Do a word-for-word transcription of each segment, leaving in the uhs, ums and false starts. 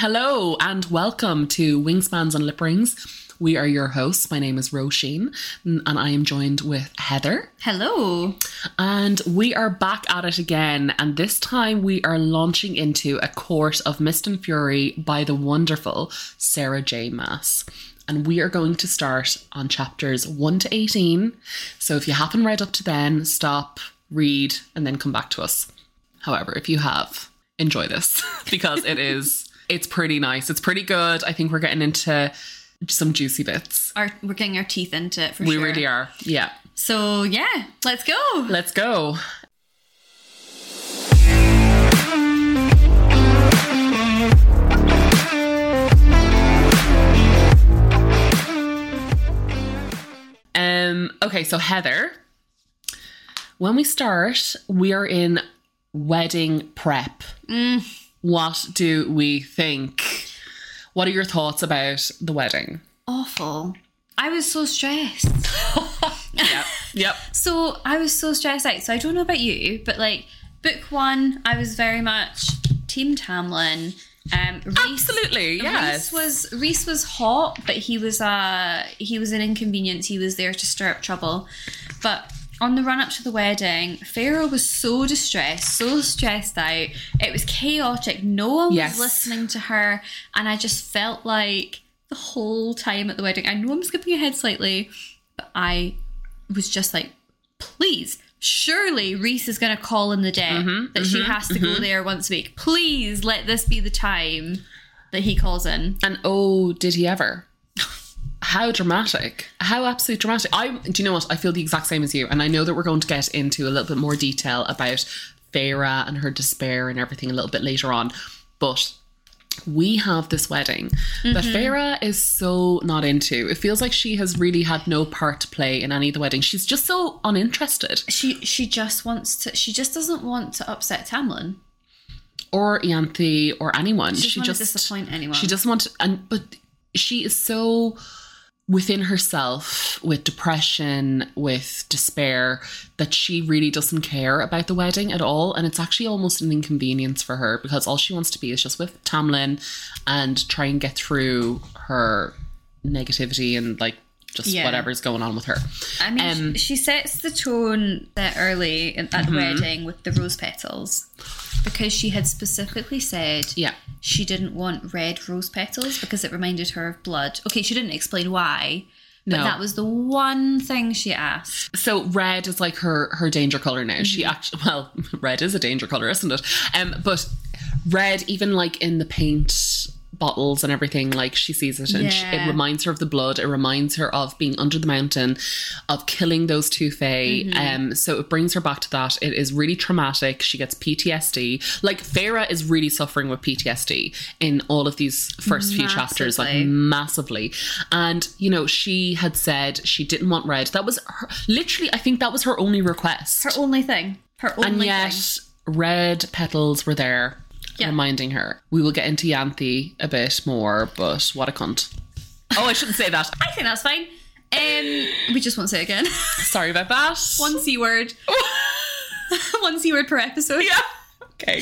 Hello and welcome to Wingspans and Lip Rings. We are your hosts. My name is Roisin and I am joined with Heather. Hello. And we are back at it again. And this time we are launching into A Court of Mist and Fury by the wonderful Sarah J Maas. And we are going to start on chapters one to eighteen. So if you haven't read up to then, stop, read, and then come back to us. However, if you have, enjoy this because it is... It's pretty nice. It's pretty good. I think we're getting into some juicy bits. Our, we're getting our teeth into it for we sure. We really are. Yeah. So yeah, let's go. Let's go. Um. Okay, so Heather, when we start, we are in wedding prep. Mm. What do we think? What are your thoughts about the wedding? Awful. I was so stressed. Yep. Yep. So I was so stressed out. So I don't know about you, but like book one, I was very much Team Tamlin. Um, Rhys, Absolutely. Yes. Rhys was Rhys was hot, but he was uh he was an inconvenience. He was there to stir up trouble. But on the run-up to the wedding, Feyre was so distressed, so stressed out. It was chaotic. No one was yes. listening to her. And I just felt like the whole time at the wedding, I know I'm skipping ahead slightly, but I was just like, please, surely Rhys is going to call in the day mm-hmm, that mm-hmm, she has to mm-hmm. go there once a week. Please let this be the time that he calls in. And oh, did he ever? How dramatic. How absolutely dramatic. I, do you know what? I feel the exact same as you. And I know that we're going to get into a little bit more detail about Feyre and her despair and everything a little bit later on. But we have this wedding mm-hmm. that Feyre is so not into. It feels like she has really had no part to play in any of the wedding. She's just so uninterested. She she just wants to, she just doesn't want to upset Tamlin. Or Ianthe or anyone. She, she just doesn't want to disappoint anyone. She doesn't want to, and, but she is so... within herself, with depression, with despair, that she really doesn't care about the wedding at all. And it's actually almost an inconvenience for her because all she wants to be is just with Tamlin and try and get through her negativity and like just yeah. whatever's going on with her. I mean, um, she sets the tone that early at mm-hmm. the wedding with the rose petals because she had specifically said... yeah. She didn't want red rose petals because it reminded her of blood. Okay, she didn't explain why, but no. that was the one thing she asked. So red is like her her danger colour now. Mm-hmm. She actually, well, red is a danger colour, isn't it? Um, but red, even like in the paint bottles and everything, like she sees it and yeah. she, it reminds her of the blood. It reminds her of being under the mountain, of killing those two fae. Mm-hmm. Um, so it brings her back to that. It is really traumatic. She gets P T S D. Like Feyre is really suffering with P T S D in all of these first massively. few chapters, like massively. And you know, she had said she didn't want red. That was her, literally, I think that was her only request. Her only thing. Her only and yet, thing. Red petals were there. Yeah. Reminding her. We will get into Ianthe a bit more, but what a cunt. Oh, I shouldn't say that. I think that's fine. Um, we just won't say it again. Sorry about that. One C word. One C word per episode. Yeah. Okay.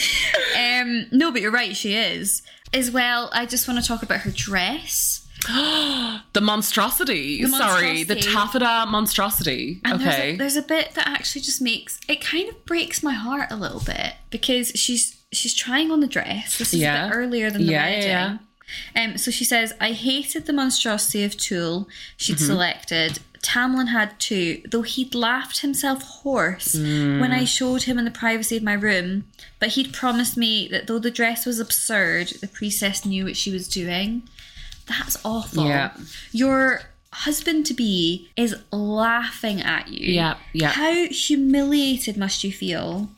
Um, no, but you're right, she is. As well, I just want to talk about her dress. the monstrosity. The Sorry, monstrosity. the taffeta monstrosity. And okay. There's a, there's a bit that actually just makes, it kind of breaks my heart a little bit because she's She's trying on the dress. This is yeah. a bit earlier than the yeah, wedding. Yeah, yeah. Um, so she says, I hated the monstrosity of tulle she'd mm-hmm. selected. Tamlin had too, though he'd laughed himself hoarse mm. when I showed him in the privacy of my room. But he'd promised me that though the dress was absurd, the priestess knew what she was doing. That's awful. Yeah. Your husband-to-be is laughing at you. Yeah, yeah. How humiliated must you feel?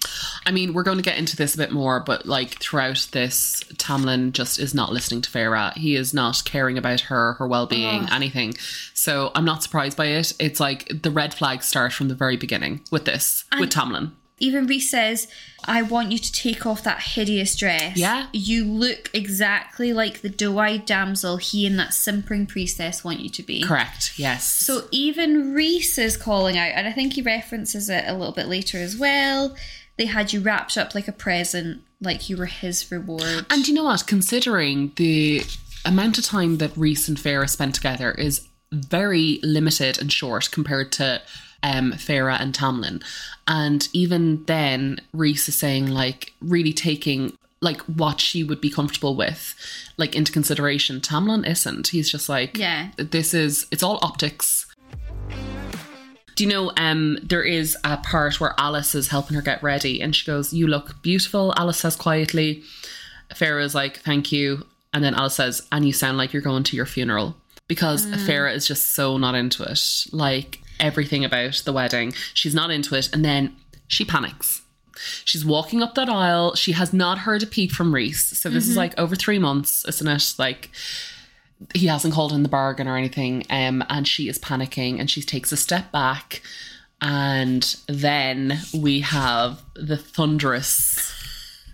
I mean, we're going to get into this a bit more, but like throughout this, Tamlin just is not listening to Feyre. He is not caring about her, her well-being, oh. anything. So I'm not surprised by it. It's like the red flags start from the very beginning with this, and with Tamlin. Even Rhys says, I want you to take off that hideous dress. Yeah. You look exactly like the doe-eyed damsel he and that simpering priestess want you to be. Correct, yes. So even Rhys is calling out, and I think he references it a little bit later as well, they had you wrapped up like a present, like you were his reward. And you know what? Considering the amount of time that Rhys and Feyre spent together is very limited and short compared to um, Feyre and Tamlin. And even then, Rhys is saying, like, really taking, like, what she would be comfortable with, like, into consideration. Tamlin isn't. He's just like, yeah, this is, it's all optics. Do you know, um, there is a part where Alice is helping her get ready and she goes, "You look beautiful," Alice says quietly. Feyre is like, "Thank you." And then Alice says, "And you sound like you're going to your funeral." Because mm. Feyre is just so not into it. Like, everything about the wedding, she's not into it. And then she panics. She's walking up that aisle. She has not heard a peep from Rhys. So this mm-hmm. is like over three months, isn't it? Like, he hasn't called in the bargain or anything. Um, and she is panicking and she takes a step back. And then we have the thunderous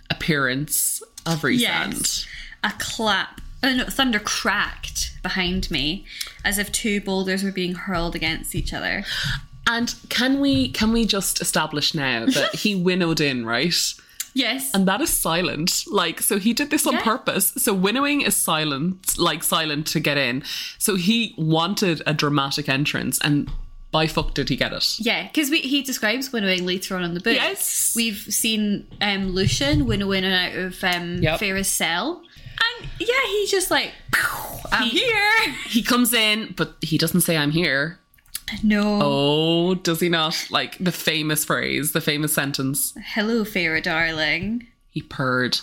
appearance of Rhysand. Yes. A clap. Oh no, thunder cracked behind me as if two boulders were being hurled against each other. And can we can we just establish now that he winnowed in, right? Yes. And that is silent. Like, so he did this on yeah. purpose. So winnowing is silent, like silent to get in. So he wanted a dramatic entrance, and by fuck did he get it. Yeah, because he describes winnowing later on in the book. Yes. We've seen um, Lucien winnow in and out of um, yep. Feyre's cell. And yeah, he's just like, "I'm he, here." He comes in, but he doesn't say, "I'm here." No. Oh, does he not? Like the famous phrase, the famous sentence. "Hello, Feyre, darling." He purred.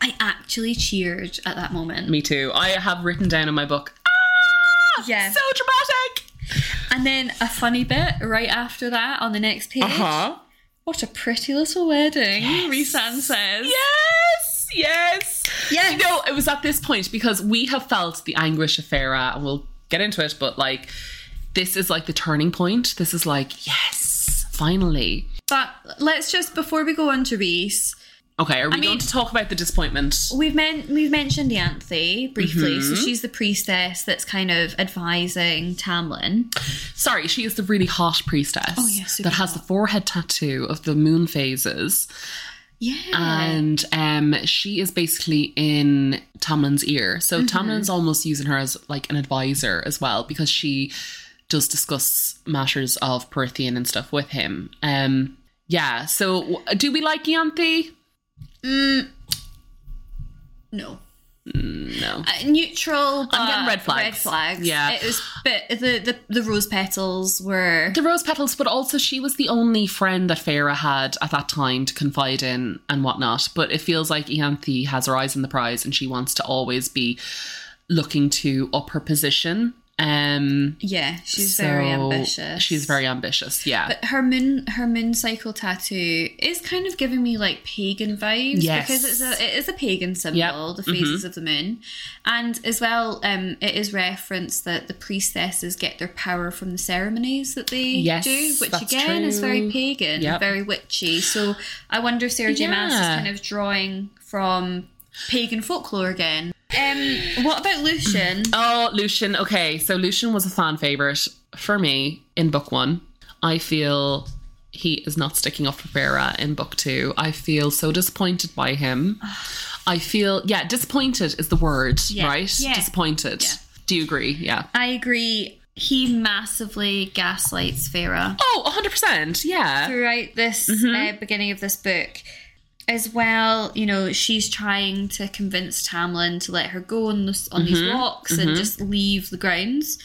I actually cheered at that moment. Me too. I have written down in my book, ah, yeah. so dramatic. And then a funny bit right after that on the next page. Uh-huh. "What a pretty little wedding," yes. Rhysand says. Yes. Yes. Yes. You know, it was at this point, because we have felt the anguish of Feyre, and we'll get into it, but like, this is like the turning point. This is like, yes, finally. But let's just, before we go on to Rhys. Okay, are we I going mean, to talk about the disappointment? We've men- we've mentioned Ianthe briefly, mm-hmm. so she's the priestess that's kind of advising Tamlin. Sorry, she is the really hot priestess oh, yeah, that has hot. the forehead tattoo of the moon phases. Yeah. And um, she is basically in Tamlin's ear. So mm-hmm. Tamlin's almost using her as like an advisor as well, because she does discuss matters of Prythian and stuff with him. Um, yeah. So do we like Ianthe? Mm. No. No. Uh, neutral, but I'm getting red flags. Red flags. Yeah. It was, but the, the, the rose petals were... The rose petals, but also she was the only friend that Feyre had at that time to confide in and whatnot. But it feels like Ianthe has her eyes on the prize and she wants to always be looking to up her position. Um, yeah, she's so very ambitious. She's very ambitious, yeah. But her moon, her moon cycle tattoo is kind of giving me like pagan vibes, yes. because it's a it is a pagan symbol, yep. the phases mm-hmm. of the moon, and as well, um, it is referenced that the priestesses get their power from the ceremonies that they yes, do, which again true. is very pagan, yep. very witchy. So I wonder if Sarah J yeah. Maas is kind of drawing from pagan folklore again. Um, what about Lucien? Oh, Lucien. Okay, so Lucien was a fan favourite for me in book one. I feel he is not sticking up for Feyre in book two. I feel so disappointed by him. I feel, yeah, disappointed is the word, yeah. right? Yeah. Disappointed. Yeah. Do you agree? Yeah. I agree. He massively gaslights Feyre. Oh, one hundred percent. Yeah. Throughout this mm-hmm. uh, beginning of this book. As well, you know, she's trying to convince Tamlin to let her go on, this, on mm-hmm, these walks mm-hmm. and just leave the grounds.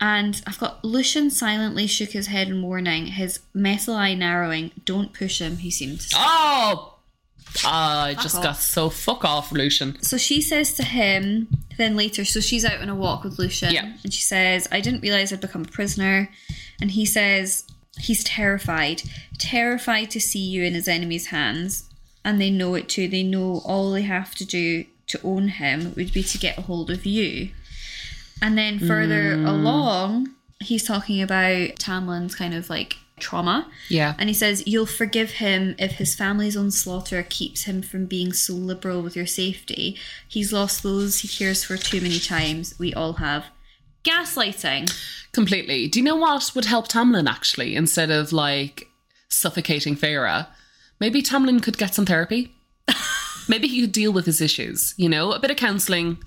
And I've got, Lucien silently shook his head in warning, his metal eye narrowing. "Don't push him," he seemed to say. Oh! oh I fuck just off. got so fuck off, Lucien. So she says to him, then later, so she's out on a walk with Lucien. Yeah. And she says, "I didn't realise I'd become a prisoner." And he says, he's terrified. Terrified to see you in his enemy's hands. And they know it too. They know all they have to do to own him would be to get a hold of you. And then further mm. along, he's talking about Tamlin's kind of like trauma. Yeah. And he says, "You'll forgive him if his family's own slaughter keeps him from being so liberal with your safety. He's lost those he cares for too many times. We all have." Gaslighting. Completely. Do you know what would help Tamlin actually, instead of like suffocating Feyre? Maybe Tamlin could get some therapy. Maybe he could deal with his issues, you know, a bit of counselling.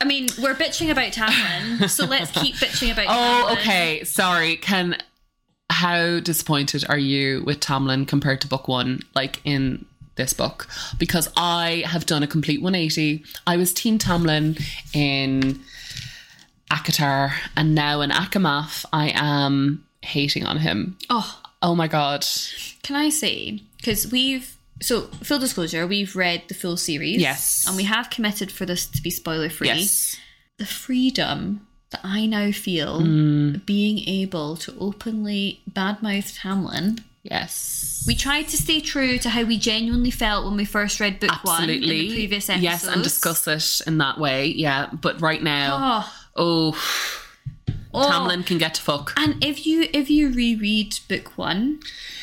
I mean, we're bitching about Tamlin, so let's keep bitching about Tamlin. Oh, okay. Sorry. Can, how disappointed are you with Tamlin compared to book one, like in this book? Because I have done a complete one eighty. I was Team Tamlin in ACOTAR, and now in ACOMAF, I am hating on him. Oh. Oh my God. Can I say, because we've... So, full disclosure, we've read the full series. Yes. And we have committed for this to be spoiler-free. Yes. The freedom that I now feel mm. being able to openly badmouth Tamlin. Yes. We tried to stay true to how we genuinely felt when we first read book Absolutely. one in the previous episodes. Yes, and discuss it in that way, yeah. But right now, oh... oh Oh, Tamlin can get to fuck. And if you if you reread book one,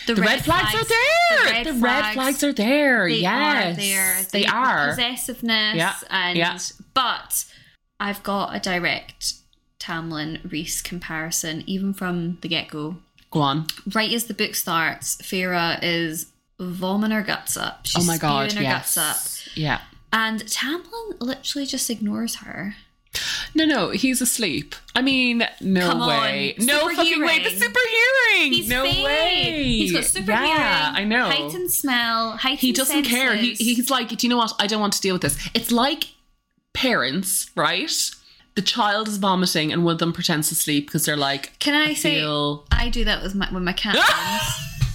the, the red, red flags, flags are there. The red, the flags, red flags are there. They yes, are there. They, they are possessiveness. Yeah, and yeah. But I've got a direct Tamlin Rhys comparison even from the get go. Go on. Right as the book starts, Feyre is vomiting her guts up. She's oh my god! Her yes. Guts up. Yeah. And Tamlin literally just ignores her. No, no, he's asleep. I mean, no Come way. On. No fucking way. The super hearing. He's no fake. way. He's got super yeah, hearing. Yeah, I know. Heightened smell, heightened He doesn't senses. care. He, he's like, do you know what? I don't want to deal with this. It's like parents, right? The child is vomiting and one of them pretends to sleep because they're like, Can I, I say, feel... I do that with my, when my cat comes.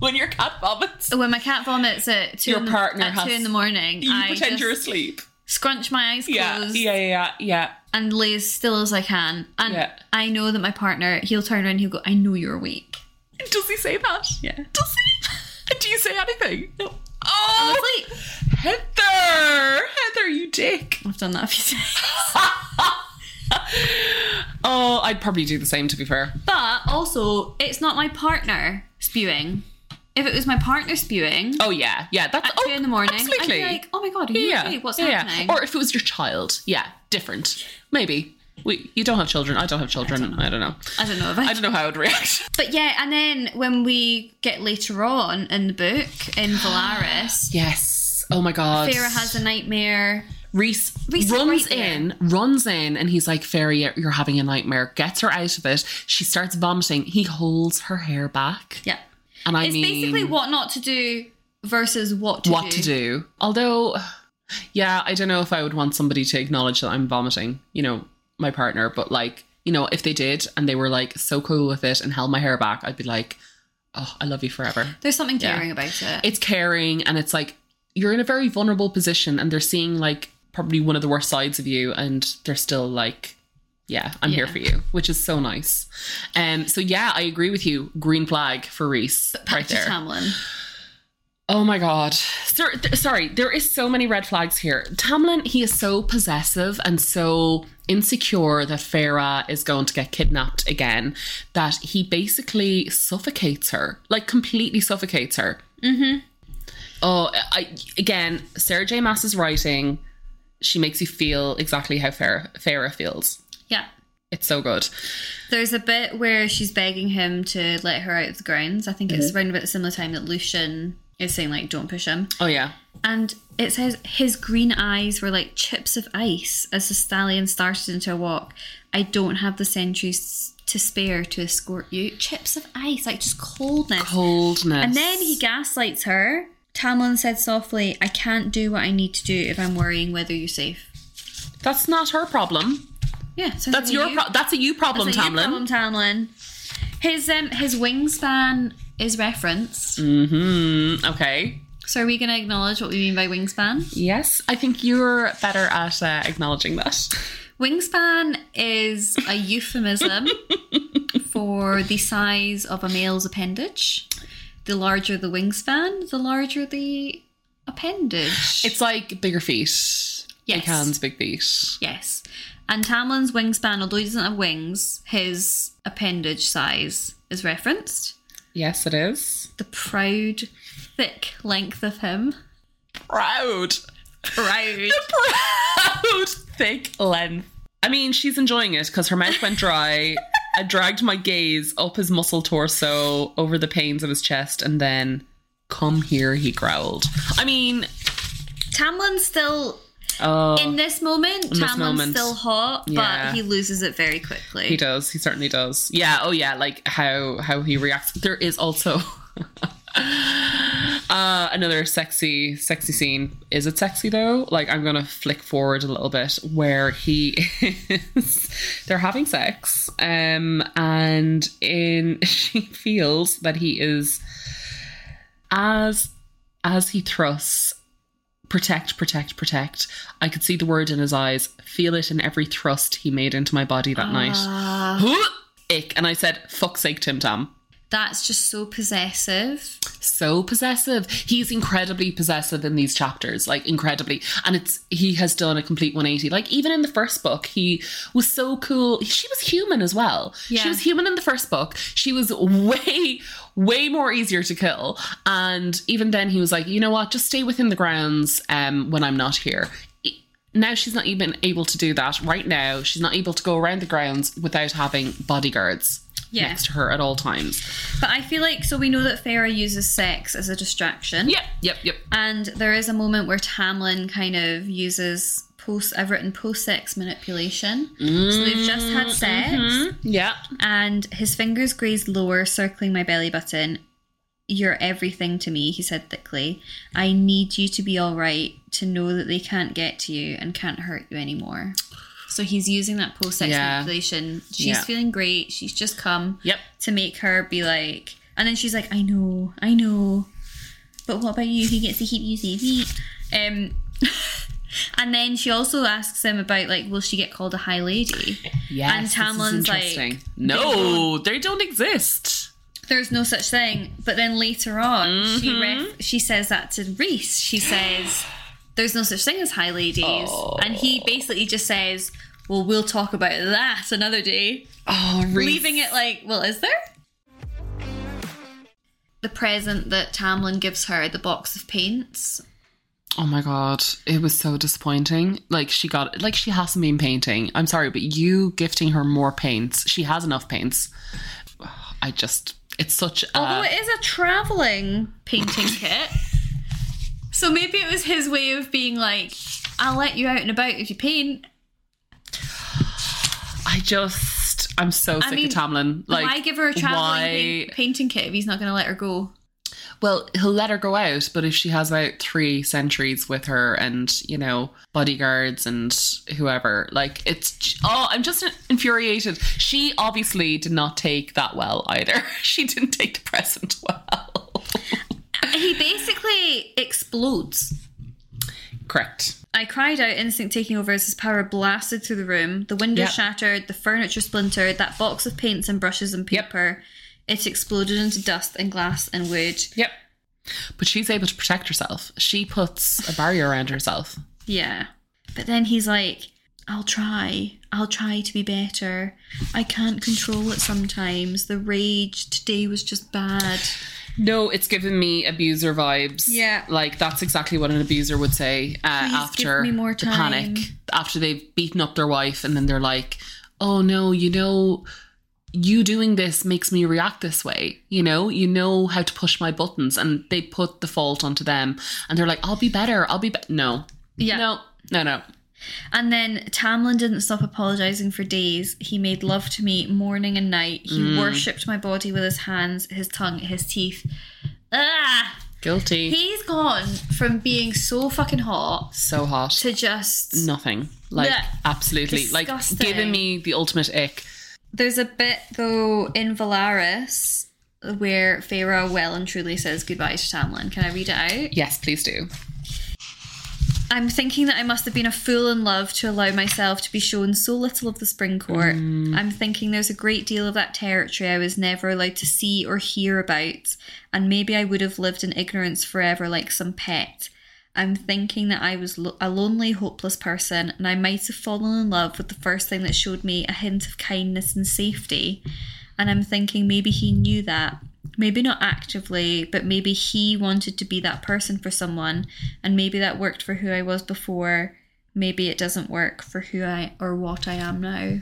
When your cat vomits? When my cat vomits at two, your in, the, partner at has, two in the morning. You I pretend just, you're asleep. Scrunch my eyes closed. Yeah, yeah, yeah, yeah. And lay as still as I can. And yeah. I know that my partner, he'll turn around, he'll go, I know you're awake. Does he say that? Yeah. Does he? Do you say anything? No. Oh! I'm asleep. Heather! Heather, you dick. I've done that a few times. Oh, I'd probably do the same, to be fair. But also, it's not my partner spewing. If it was my partner spewing... Oh, yeah. Yeah, that's... At two oh, in the morning, absolutely. I'd be like, oh, my God, are you yeah, okay? What's yeah, happening? Or if it was your child. Yeah, different. Maybe. We, you don't have children. I don't have children. I don't know. I don't know. I don't know, if I, I don't know how I would react. But, yeah, and then when we get later on in the book, in Velaris... yes. Oh, my God. Feyre has a nightmare... Rhys runs in, runs in, and he's like, Feyre, you're having a nightmare. Gets her out of it. She starts vomiting. He holds her hair back. Yeah. And I it's mean, basically what not to do versus what to what do. What to do. Although, yeah, I don't know if I would want somebody to acknowledge that I'm vomiting, you know, my partner. But like, you know, if they did and they were like so cool with it and held my hair back, I'd be like, oh, I love you forever. There's something caring yeah. about it. It's caring. And it's like, you're in a very vulnerable position and they're seeing like probably one of the worst sides of you. And they're still like, yeah, I'm yeah. here for you, which is so nice. Um, so yeah, I agree with you. Green flag for Rhys, right there. Tamlin. Oh my God. Sir, th- sorry, there is so many red flags here. Tamlin, he is so possessive and so insecure that Feyre is going to get kidnapped again, that he basically suffocates her, like completely suffocates her. Mm-hmm. Oh, I, again, Sarah J Maas's writing, she makes you feel exactly how Feyre, Feyre feels. Yeah. It's so good. There's a bit where she's begging him to let her out of the grounds. I think mm-hmm. it's around about the similar time that Lucien is saying, like, don't push him. Oh, yeah. And it says, his green eyes were like chips of ice as the stallion started into a walk. I don't have the sentries to spare to escort you. Chips of ice, like just coldness. Coldness. And then he gaslights her. Tamlin said softly, I can't do what I need to do if I'm worrying whether you're safe. That's not her problem. Yeah, so that's your you. pro- that's a you problem, that's a Tamlin. You problem, Tamlin. His um his wingspan is referenced. Mm-hmm. Okay. So are we going to acknowledge what we mean by wingspan? Yes, I think you're better at uh, acknowledging that. Wingspan is a euphemism for the size of a male's appendage. The larger the wingspan, the larger the appendage. It's like bigger feet. Yes. Big hands, big feet. Yes. And Tamlin's wingspan, although he doesn't have wings, his appendage size is referenced. Yes, it is. The proud, thick length of him. Proud. Proud. The proud, thick length. I mean, she's enjoying it because her mouth went dry. I dragged my gaze up his muscle torso, over the pains of his chest, and then Come here, he growled. I mean... Tamlin's still... Uh, in this moment, in Tamlin's this moment, still hot, yeah. But he loses it very quickly. He does. He certainly does. Yeah. Oh, yeah. Like how how he reacts. There is also uh, another sexy, sexy scene. Is it sexy though? Like I'm gonna flick forward a little bit where he is. They're having sex, um, and in she feels that he is as as he thrusts. Protect, protect, protect. I could see the word in his eyes, feel it in every thrust he made into my body that uh, night. Ick. And I said, fuck's sake, Tim Tam. That's just so possessive. So possessive. He's incredibly possessive in these chapters, like incredibly. And it's he has done a complete one eighty. Like even in the first book, he was so cool. She was human as well. Yeah. She was human in the first book. She was way... way more easier to kill, and even then he was like, you know what, just stay within the grounds um, when I'm not here. Now she's not even able to do that right now. She's not able to go around the grounds without having bodyguards yeah. next to her at all times. But I feel like, so we know that Feyre uses sex as a distraction. Yep, yep, yep. And there is a moment where Tamlin kind of uses... Post, I've written post-sex manipulation. Mm, so they've just had sex. Mm-hmm, yeah. And his fingers grazed lower, circling my belly button. You're everything to me, he said thickly. I need you to be all right, to know that they can't get to you and can't hurt you anymore. So he's using that post-sex yeah. manipulation. She's yeah. feeling great. She's just come yep. to make her be like... And then she's like, I know, I know. But what about you? He gets to keep using me. Um... And then she also asks him about, like, will she get called a high lady? Yes, and Tamlin's like... No, they don't, they don't exist. There's no such thing. But then later on, mm-hmm. she ref- she says that to Rhys. She says, there's no such thing as high ladies. Oh. And he basically just says, well, we'll talk about that another day. Oh, Rhys. Leaving it like, well, is there? The present that Tamlin gives her, the box of paints... Oh my God, it was so disappointing. Like she got, like she hasn't been painting. I'm sorry, but you gifting her more paints. She has enough paints. I just, it's such a... Although it is a traveling painting kit. So maybe it was his way of being like, I'll let you out and about if you paint. I just, I'm so sick I mean, of Tamlin. Like, why give her a traveling why... painting kit if he's not going to let her go? Well, he'll let her go out, but if she has about three sentries with her and, you know, bodyguards and whoever, like, it's... Oh, I'm just infuriated. She obviously did not take that well either. She didn't take the present well. He basically explodes. Correct. I cried out, instinct taking over as his power blasted through the room. The window yep. shattered, the furniture splintered, that box of paints and brushes and paper... Yep. It exploded into dust and glass and wood. Yep. But she's able to protect herself. She puts a barrier around herself. Yeah. But then he's like, I'll try. I'll try to be better. I can't control it sometimes. The rage today was just bad. No, it's given me abuser vibes. Yeah. Like, that's exactly what an abuser would say uh, after give me more time. The panic. After they've beaten up their wife and then they're like, oh no, you know... you doing this makes me react this way. You know, you know how to push my buttons, and they put the fault onto them and they're like, I'll be better. I'll be better. No, yeah. no, no, no. And then Tamlin didn't stop apologizing for days. He made love to me morning and night. He mm. worshipped my body with his hands, his tongue, his teeth. Ah, guilty. He's gone from being so fucking hot. So hot. To just nothing. Like bleh. Absolutely. Disgusting. Like giving me the ultimate ick. There's a bit, though, in Velaris where Feyre well and truly says goodbye to Tamlin. Can I read it out? Yes, please do. I'm thinking that I must have been a fool in love to allow myself to be shown so little of the Spring Court. Mm. I'm thinking there's a great deal of that territory I was never allowed to see or hear about, and maybe I would have lived in ignorance forever like some pet. I'm thinking that I was lo- a lonely, hopeless person, and I might have fallen in love with the first thing that showed me a hint of kindness and safety. And I'm thinking maybe he knew that. Maybe not actively, but maybe he wanted to be that person for someone, and maybe that worked for who I was before. Maybe it doesn't work for who I or what I am now.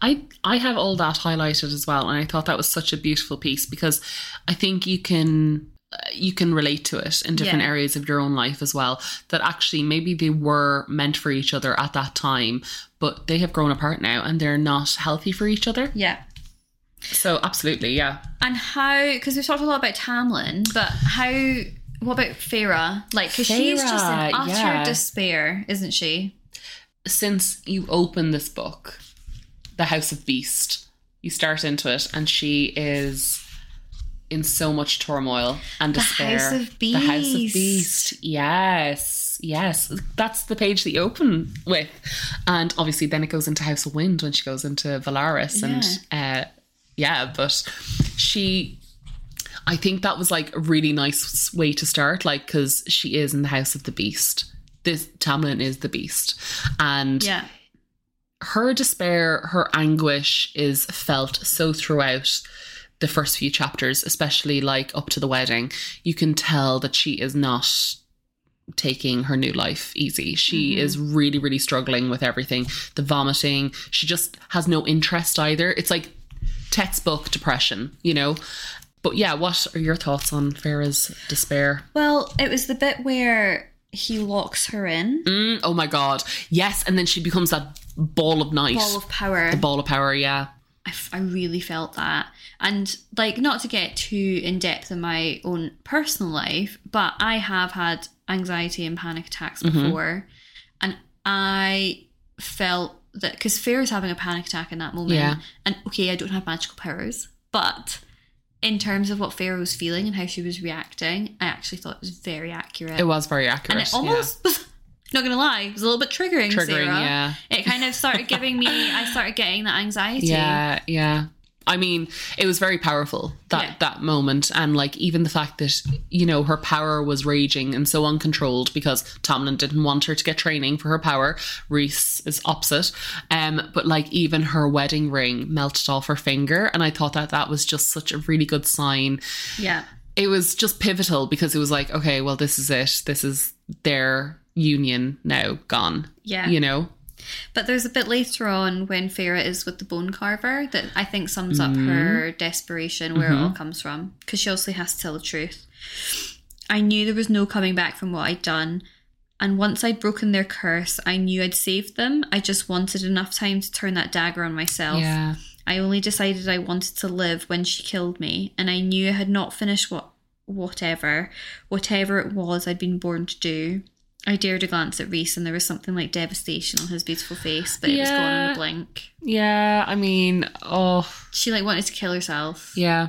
I, I have all that highlighted as well, and I thought that was such a beautiful piece, because I think you can... you can relate to it in different yeah. areas of your own life as well, that actually maybe they were meant for each other at that time, but they have grown apart now and they're not healthy for each other. Yeah. So absolutely, yeah. And how, because we've talked a lot about Tamlin, but how, what about Feyre? Like, because she's just in utter yeah. despair, isn't she? Since you open this book, The House of Beast, you start into it and she is in so much turmoil and despair. The House of Beast. The House of Beast. Yes. Yes. That's the page that you open with. And obviously then it goes into House of Wind when she goes into Velaris. Yeah. And uh, yeah, but she... I think that was like a really nice way to start, like, because she is in the House of the Beast. This Tamlin is the Beast. And yeah. her despair, her anguish is felt so throughout the first few chapters, especially like up to the wedding. You can tell that she is not taking her new life easy. She mm-hmm. is really, really struggling with everything. The vomiting, she just has no interest either. It's like textbook depression, you know? But yeah, what are your thoughts on Feyre's despair? Well, it was the bit where he locks her in. Mm, oh my God. Yes, and then she becomes that ball of night. Ball of power. The ball of power, yeah. I, f- I really felt that. And like, not to get too in-depth in my own personal life, but I have had anxiety and panic attacks before. Mm-hmm. And I felt that, because Feyre's having a panic attack in that moment. Yeah. And okay, I don't have magical powers, but... in terms of what Feyre was feeling and how she was reacting, I actually thought it was very accurate. It was very accurate. And it almost, yeah. not going to lie, it was a little bit triggering, triggering Sarah. Yeah. It kind of started giving me, I started getting that anxiety. Yeah, yeah. I mean, it was very powerful, that, yeah. that moment. And like, even the fact that, you know, her power was raging and so uncontrolled because Tamlin didn't want her to get training for her power. Rhys is opposite. Um, but like, even her wedding ring melted off her finger. And I thought that that was just such a really good sign. Yeah. It was just pivotal because it was like, okay, well, this is it. This is their union now gone. Yeah. You know? But there's a bit later on when Feyre is with the bone carver that I think sums up mm. her desperation, where mm-hmm. it all comes from. Because she also has to tell the truth. I knew there was no coming back from what I'd done. And once I'd broken their curse, I knew I'd saved them. I just wanted enough time to turn that dagger on myself. Yeah. I only decided I wanted to live when she killed me. And I knew I had not finished what, whatever, whatever it was I'd been born to do. I dared a glance at Rhys and there was something like devastation on his beautiful face, but it yeah. was gone in a blink. Yeah, I mean, oh. She, like, wanted to kill herself. Yeah.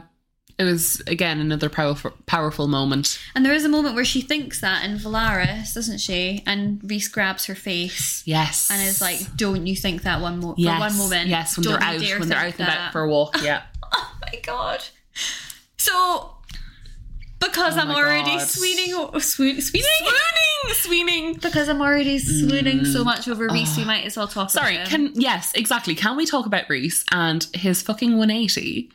It was, again, another powerful, powerful moment. And there is a moment where she thinks that in Velaris, doesn't she? And Rhys grabs her face. Yes. And is like, don't you think that one, mo- yes. for one moment. Yes, when don't they're out, when they're out and about for a walk, yeah. Oh, my God. So... Because oh I'm already God. swooning, oh, swoon, swooning, swooning, swooning. Because I'm already swooning mm. so much over Rhys, oh. we might as well talk. Sorry, about him. Can yes, exactly. Can we talk about Rhys and his fucking one eighty?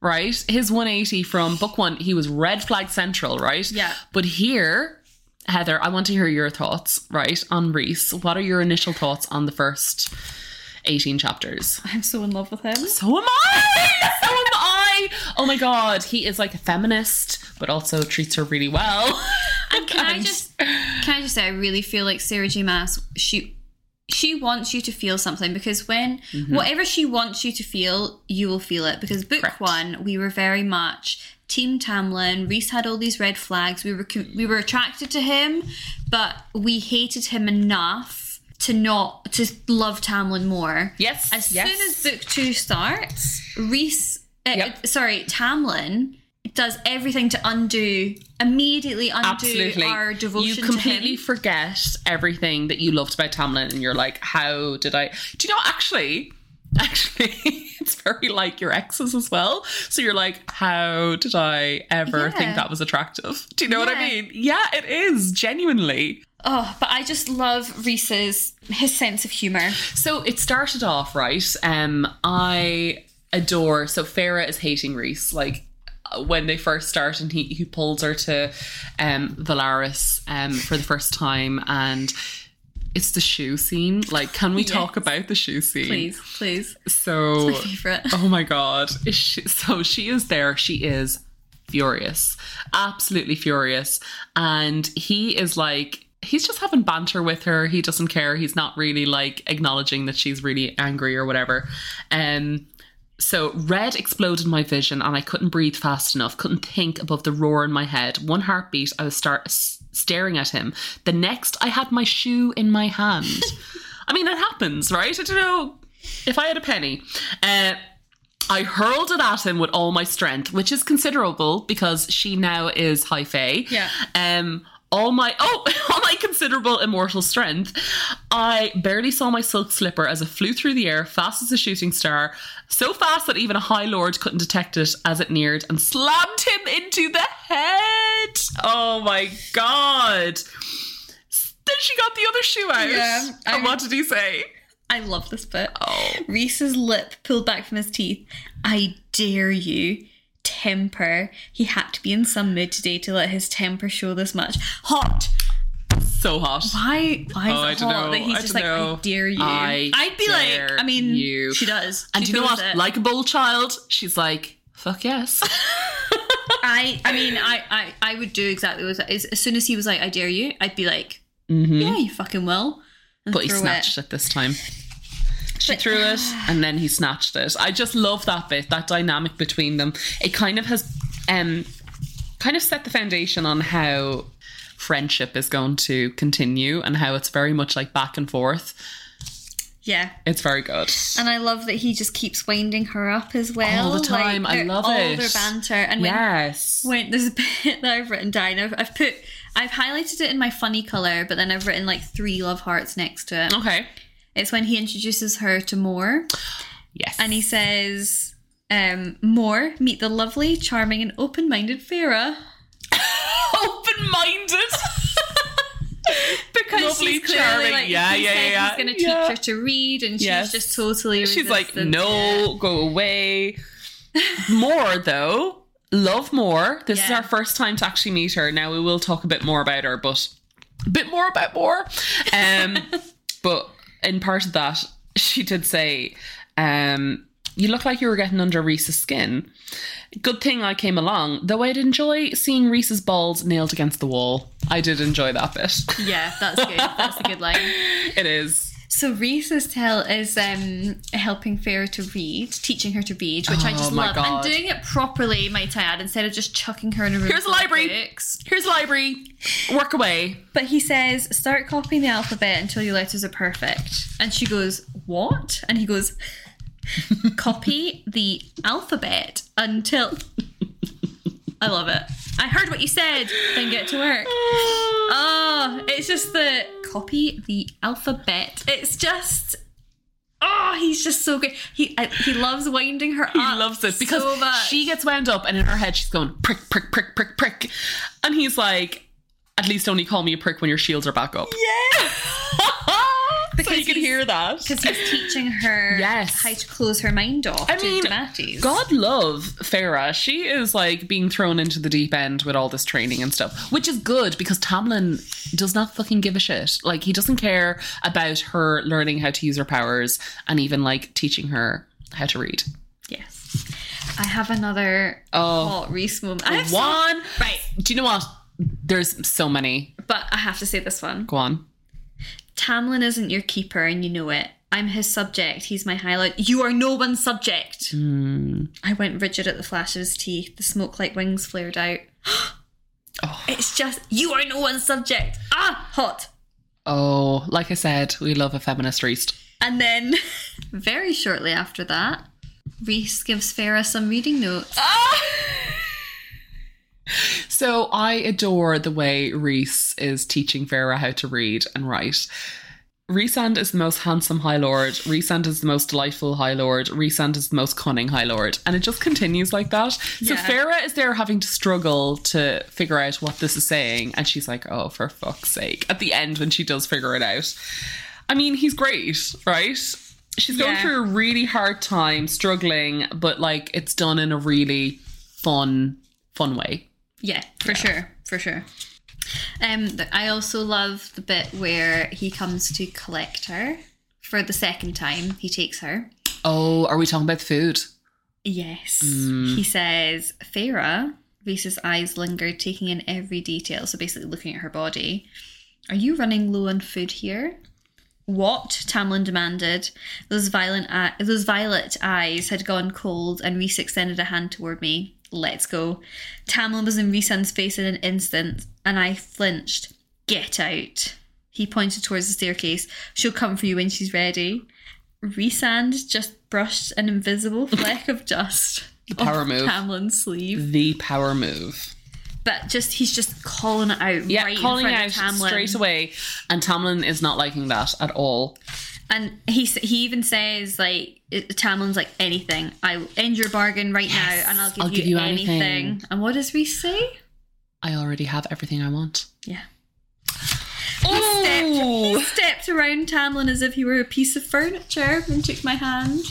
Right, his one eighty from book one. He was red flag central, right? Yeah. But here, Heather, I want to hear your thoughts, right, on Rhys. What are your initial thoughts on the first eighteen chapters? I'm so in love with him. So am I. So am I. Oh my God, he is like a feminist, but also treats her really well. And can and I just can I just say I really feel like Sarah J Maas, she she wants you to feel something, because when mm-hmm. whatever she wants you to feel, you will feel it. Because book Correct. one, we were very much Team Tamlin. Rhys had all these red flags. We were we were attracted to him, but we hated him enough to not to love Tamlin more. Yes. As yes. soon as book two starts, Rhys, uh, yep. sorry, Tamlin does everything to undo, immediately undo Absolutely. our devotion to him. You completely forget everything that you loved about Tamlin and you're like, how did I... Do you know, actually, actually, it's very like your exes as well. So you're like, how did I ever yeah. think that was attractive? Do you know yeah. what I mean? Yeah, it is, genuinely. Oh, but I just love Rhys's, his sense of humour. So it started off, right? Um, I adore... So Feyre is hating Rhys, like... when they first start, and he, he pulls her to um, Velaris um, for the first time, and it's the shoe scene. Like, can we yes. talk about the shoe scene? Please, please. So, it's my favourite. Oh my God. She, so she is there. She is furious, absolutely furious. And he is like, he's just having banter with her. He doesn't care. He's not really like acknowledging that she's really angry or whatever. Um, so red exploded my vision and I couldn't breathe fast enough. Couldn't think above the roar in my head. One heartbeat, I was start staring at him. The next, I had my shoe in my hand. I mean, it happens, right? I don't know if I had a penny. Uh, I hurled it at him with all my strength, which is considerable because she now is high fae. Yeah. Um, all my, oh, all my considerable immortal strength. I barely saw my silk slipper as it flew through the air, fast as a shooting star, so fast that even a high lord couldn't detect it as it neared, and slammed him into the head. Oh my God. Then she got the other shoe out. Yeah, I, and what did he say? I love this bit. Oh. Rhys's lip pulled back from his teeth. I dare you. Temper. He had to be in some mood today to let his temper show this much. Hot. So hot. Why Why is oh, it I don't hot know. That he's I just like, know. I dare you? I I'd be like, I mean, you. She does. And she you know what? It. Like a bold child, she's like, fuck yes. I I mean, I, I, I would do exactly what as, as soon as he was like, I dare you, I'd be like, mm-hmm. Yeah, you fucking will. But he snatched it. it this time. She but, threw it and then he snatched it. I just love that bit, that dynamic between them. It kind of has um, kind of set the foundation on how friendship is going to continue and how it's very much like back and forth. Yeah. It's very good. And I love that he just keeps winding her up as well. All the time. Like, I love all it. All their banter. And when, yes. When, there's a bit that I've written down. I've, I've put... I've highlighted it in my funny colour, but then I've written like three love hearts next to it. Okay. It's when he introduces her to Mor. Yes. And he says, um, Mor, meet the lovely, charming and open-minded Feyre. Open-minded? Because lovely, she's clearly, charming. Like, yeah, yeah, yeah. He's going to teach yeah. her to read and she's yes. just totally resistant. She's like, no, go away. Mor, though. Love Mor. This yeah. is our first time to actually meet her. Now we will talk a bit more about her, but a bit more about Mor. Um, but in part of that, she did say, um, you look like you were getting under Rhys's skin. Good thing I came along, though I'd enjoy seeing Rhys's balls nailed against the wall. I did enjoy that bit. Yeah, that's good. That's a good line. It is. So Rhys's tell is um, helping Feyre to read, teaching her to read, which oh, I just love. God. And doing it properly, might I add, instead of just chucking her in a room. Here's a library. Books. Here's a library. Work away. But he says, start copying the alphabet until your letters are perfect. And she goes, what? And he goes, copy the alphabet until... I love it. I heard what you said, then get to work. Oh, it's just the... Copy the alphabet. It's just, oh, he's just so good. He I, he loves winding her he up. He loves it because so much. She gets wound up, and in her head she's going prick, prick, prick, prick, prick, and he's like, "At least only call me a prick when your shields are back up." Yeah, because so you can hear that because he's teaching her yes. how to close her mind off. I to mean, Daemati's. God love Feyre. She is like being thrown into the deep end with all this training and stuff, which is good because Tamlin does not fucking give a shit. Like, he doesn't care about her learning how to use her powers and even like teaching her how to read. Yes. I have another oh, hot Rhys moment. I have one. So- right. Do you know what? There's so many. But I have to say this one. Go on. Tamlin isn't your keeper and you know it. I'm his subject. He's my highlight. You are no one's subject. Mm. I went rigid at the flash of his teeth. The smoke like wings flared out. Oh. It's just, you are no one's subject. Ah, hot. Oh, like I said, we love a feminist Rhys. And then very shortly after that, Rhys gives Feyre some reading notes. Ah! So I adore the way Rhys is teaching Feyre how to read and write. Rhysand is the most handsome High Lord. Rhysand is the most delightful High Lord. Rhysand is the most cunning High Lord. And it just continues like that. Yeah. So Feyre is there having to struggle to figure out what this is saying. And she's like, oh, for fuck's sake. At the end when she does figure it out. I mean, he's great, right? She's yeah. going through a really hard time, struggling, but like it's done in a really fun, fun way. Yeah, for yeah. sure, for sure. Um, I also love the bit where he comes to collect her for the second time. He takes her. Oh, are we talking about the food? Yes. Mm. He says, Feyre, Rhys' eyes lingered, taking in every detail, so basically looking at her body. Are you running low on food here? What? Tamlin demanded. Those violent, uh, those violet eyes had gone cold, and Rhys extended a hand toward me. Let's go. Tamlin was in Rhysand's face in an instant, and I flinched. Get out. He pointed towards the staircase. She'll come for you when she's ready. Rhysand just brushed an invisible fleck of dust the power off move. Tamlin's sleeve. The power move. But just he's just calling it out. Yeah, right calling in front out of Tamlin straight away, and Tamlin is not liking that at all. And he he even says like Tamlin's like anything. I'll end your bargain right yes, now, and I'll give I'll you, give you anything. anything. And what does Rhys say? I already have everything I want. Yeah. He stepped, he stepped around Tamlin as if he were a piece of furniture and took my hand.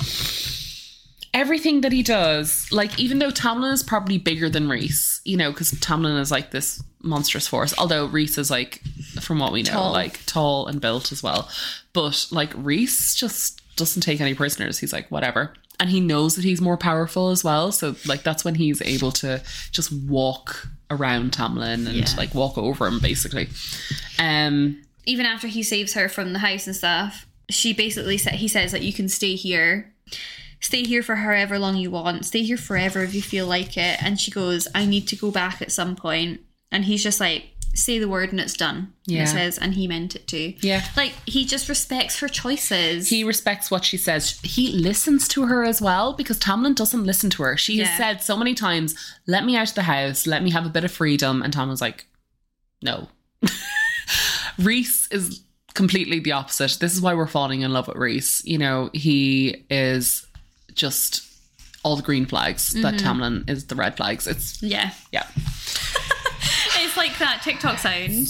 Everything that he does, like, even though Tamlin is probably bigger than Rhys, you know, because Tamlin is like this monstrous force, although Rhys is like, from what we know, tall. like tall and built as well. But like Rhys just doesn't take any prisoners. He's like, whatever. And he knows that he's more powerful as well. So like that's when he's able to just walk around Tamlin and yeah. like walk over him basically. Um, Even after he saves her from the house and stuff, she basically said, he says that you can stay here. Stay here for however long you want. Stay here forever if you feel like it. And she goes, I need to go back at some point. And he's just like, say the word and it's done. Yeah. He says, and he meant it too. Yeah. Like, he just respects her choices. He respects what she says. He listens to her as well, because Tamlin doesn't listen to her. She yeah. has said so many times, let me out of the house. Let me have a bit of freedom. And Tamlin's like, no. Rhys is completely the opposite. This is why we're falling in love with Rhys. You know, he is... just all the green flags mm-hmm. that Tamlin is the red flags. It's yeah yeah it's like that TikTok sound,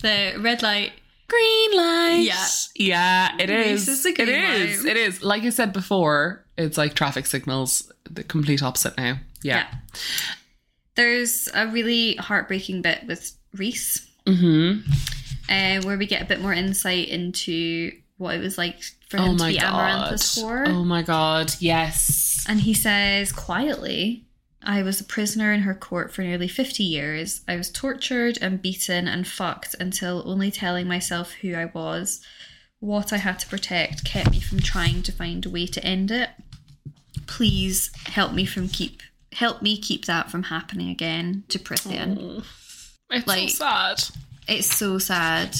the red light green light. Yeah yeah it is is it light. is it is like I said before, it's like traffic signals, the complete opposite now. yeah, yeah. There's a really heartbreaking bit with Rhys mm-hmm. uh, where we get a bit more insight into what it was like for him oh my to be Amarantha's whore. Oh my god, yes. And he says, quietly, I was a prisoner in her court for nearly fifty years. I was tortured and beaten and fucked until only telling myself who I was, what I had to protect, kept me from trying to find a way to end it. Please help me from keep help me keep that from happening again to Prythian. Oh, it's like, so sad. It's so sad.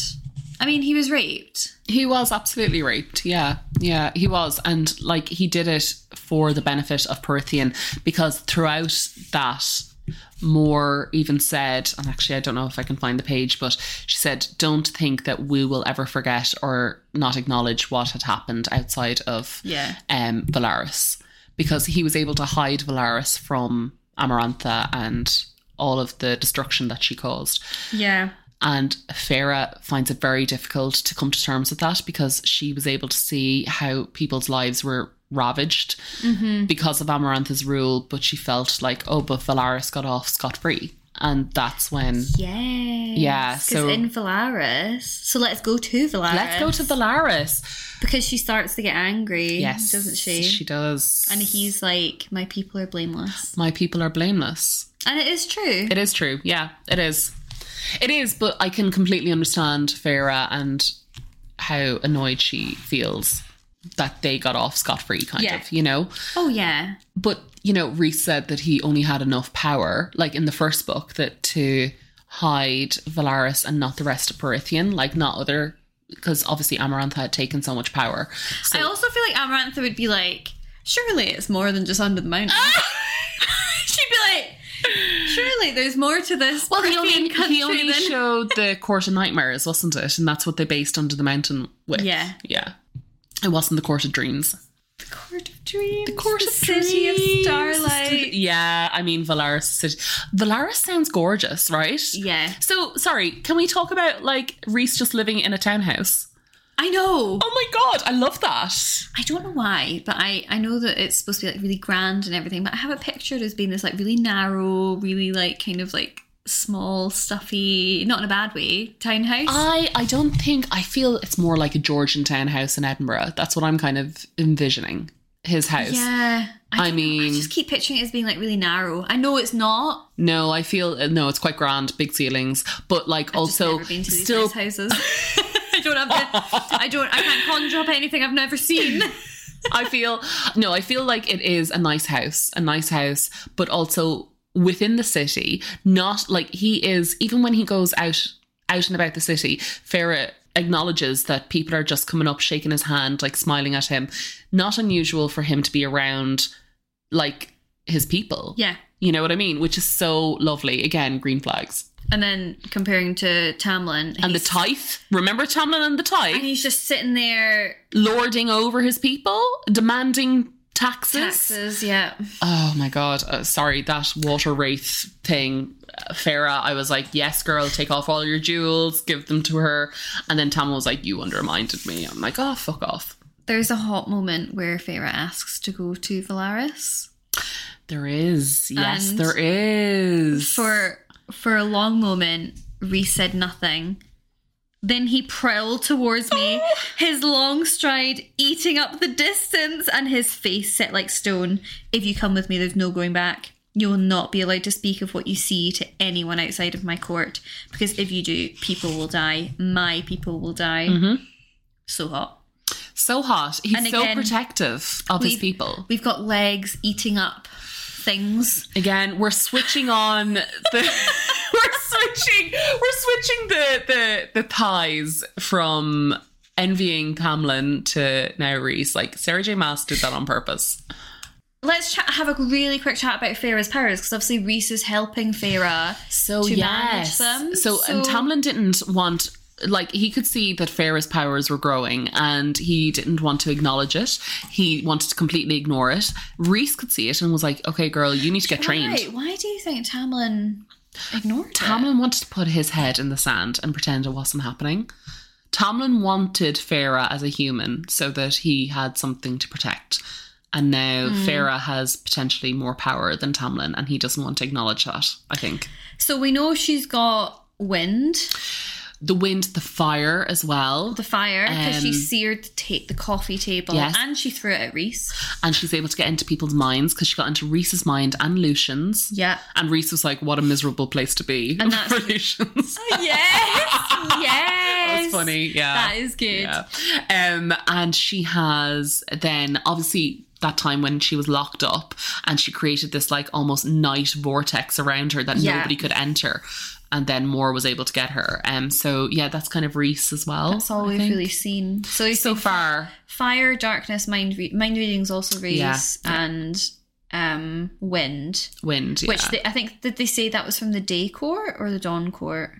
I mean, he was raped. He was absolutely raped, yeah. Yeah, he was. And, like, he did it for the benefit of Prythian, because throughout that, Mor even said, and actually I don't know if I can find the page, but she said, don't think that we will ever forget or not acknowledge what had happened outside of yeah. um, Velaris. Because he was able to hide Velaris from Amarantha and all of the destruction that she caused. Yeah. And Feyre finds it very difficult to come to terms with that, because she was able to see how people's lives were ravaged mm-hmm. because of Amarantha's rule. But she felt like, oh, but Velaris got off scot-free. And that's when... Yes, yeah. Because so, in Velaris... So let's go to Velaris. Let's go to Velaris. Because she starts to get angry, yes, doesn't she? She does. And he's like, my people are blameless. My people are blameless. And it is true. It is true. Yeah, it is. It is, but I can completely understand Feyre and how annoyed she feels that they got off scot-free, kind yeah. of, you know? Oh, yeah. But, you know, Rhys said that he only had enough power, like in the first book, that to hide Velaris and not the rest of Prythian, like not other... Because obviously Amarantha had taken so much power. So. I also feel like Amarantha would be like, surely it's more than just under the mountain. She'd be like... Surely there's more to this. Well, he only, he only showed the Court of Nightmares, wasn't it? And that's what they based Under the Mountain with. Yeah. Yeah. It wasn't the Court of Dreams. The Court of Dreams. The Court the of City Dreams. Of Starlight. Yeah, I mean, Velaris City. Velaris sounds gorgeous, right? Yeah. So, sorry, can we talk about, like, Rhys just living in a townhouse? I know. Oh my god, I love that. I don't know why, but I, I know that it's supposed to be like really grand and everything, but I have it pictured as being this like really narrow, really like kind of like small, stuffy, not in a bad way, townhouse. I, I don't think, I feel it's more like a Georgian townhouse in Edinburgh. That's what I'm kind of envisioning. his house. Yeah. I, I mean... I just keep picturing it as being, like, really narrow. I know it's not. No, I feel... No, it's quite grand, big ceilings. But, like, I've also... I've never been to these still... nice houses. I don't have the... I don't... I can't conjure up anything I've never seen. I feel... No, I feel like it is a nice house. A nice house, but also within the city. Not, like, he is... Even when he goes out, out and about the city, Feyre acknowledges that people are just coming up, shaking his hand, like smiling at him. Not unusual for him to be around, like, his people. Yeah. You know what I mean? Which is so lovely. Again, green flags. And then comparing to Tamlin. And the tithe. Remember Tamlin and the tithe? And he's just sitting there. Lording over his people, demanding taxes. Taxes, yeah. Oh my God. Uh, sorry, that water wraith thing. Feyre, I was like, yes, girl, take off all your jewels, give them to her. And then Tamlin was like, you undermined me. I'm like, oh, fuck off. There's a hot moment where Feyre asks to go to Velaris. There is. Yes, and there is. For for a long moment, Rhys said nothing. Then he prowled towards me, oh. his long stride eating up the distance and his face set like stone. If you come with me, there's no going back. You will not be allowed to speak of what you see to anyone outside of my court, because if you do, people will die. My people will die. Mm-hmm. So hot. So hot. He's again, so protective of his people. We've got legs eating up things. Again, we're switching on the... we're switching We're switching the, the, the ties from envying Tamlin to now Rhys. Like, Sarah J Maas did that on purpose. Let's chat, have a really quick chat about Feyre's powers, because obviously Rhys is helping Feyre so, to yes. manage them. So, so and Tamlin didn't want, like, he could see that Feyre's powers were growing and he didn't want to acknowledge it. He wanted to completely ignore it. Rhys could see it and was like, okay, girl, you need to get trained. Right. Why do you think Tamlin ignored Tamlin it? Tamlin wanted to put his head in the sand and pretend it wasn't happening. Tamlin wanted Feyre as a human so that he had something to protect. And now mm. Feyre has potentially more power than Tamlin, and he doesn't want to acknowledge that, I think. So we know she's got wind. The wind, the fire as well. The fire, because um, she seared the, ta- the coffee table, yes. and she threw it at Rhys. And she's able to get into people's minds, because she got into Rhys's mind and Lucian's. Yeah. And Rhys was like, what a miserable place to be and that's for Lucian's. Yes, yes. That's funny, yeah. That is good. Yeah. Um, and she has then, obviously... that time when she was locked up and she created this like almost night vortex around her that yeah. nobody could enter, and then Mor was able to get her. Um, so yeah, that's kind of Rhys as well. That's all I we've think. really seen. So we've so seen far, fire, darkness, mind re- mind readings also Rhys yeah, yeah. and um wind, wind, yeah. which they, I think did they say that was from the day court or the dawn court?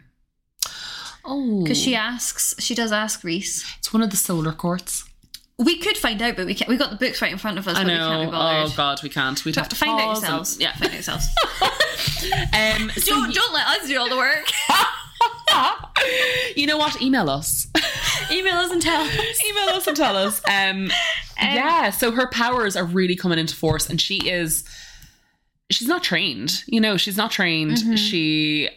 Oh, because she asks, she does ask Rhys. It's one of the solar courts. We could find out, but we can't. We got the books right in front of us. I know. But we can't be bothered. Oh God, we can't. We'd we have, have to find out ourselves. And, yeah, find out ourselves. um, so don't you, don't let us do all the work. You know what? Email us. Email us and tell us. Email us and tell us. Um, um, yeah. So her powers are really coming into force, and she is. She's not trained. You know, she's not trained. Mm-hmm. She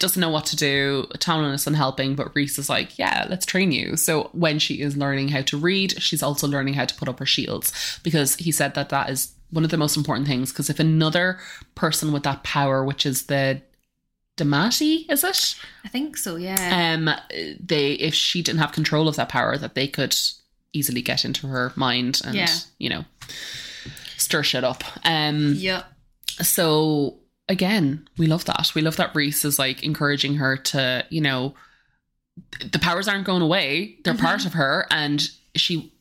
doesn't know what to do. Tamlin is unhelping, but Rhys is like, yeah, let's train you. So when she is learning how to read, she's also learning how to put up her shields, because he said that that is one of the most important things, because if another person with that power, which is the Daemati, is it? I think so, yeah. Um, they if she didn't have control of that power, that they could easily get into her mind and, yeah. you know, stir shit up. Um, yeah. So... Again, we love that. We love that Rhys is like encouraging her to, you know, the powers aren't going away. They're mm-hmm. part of her, and she,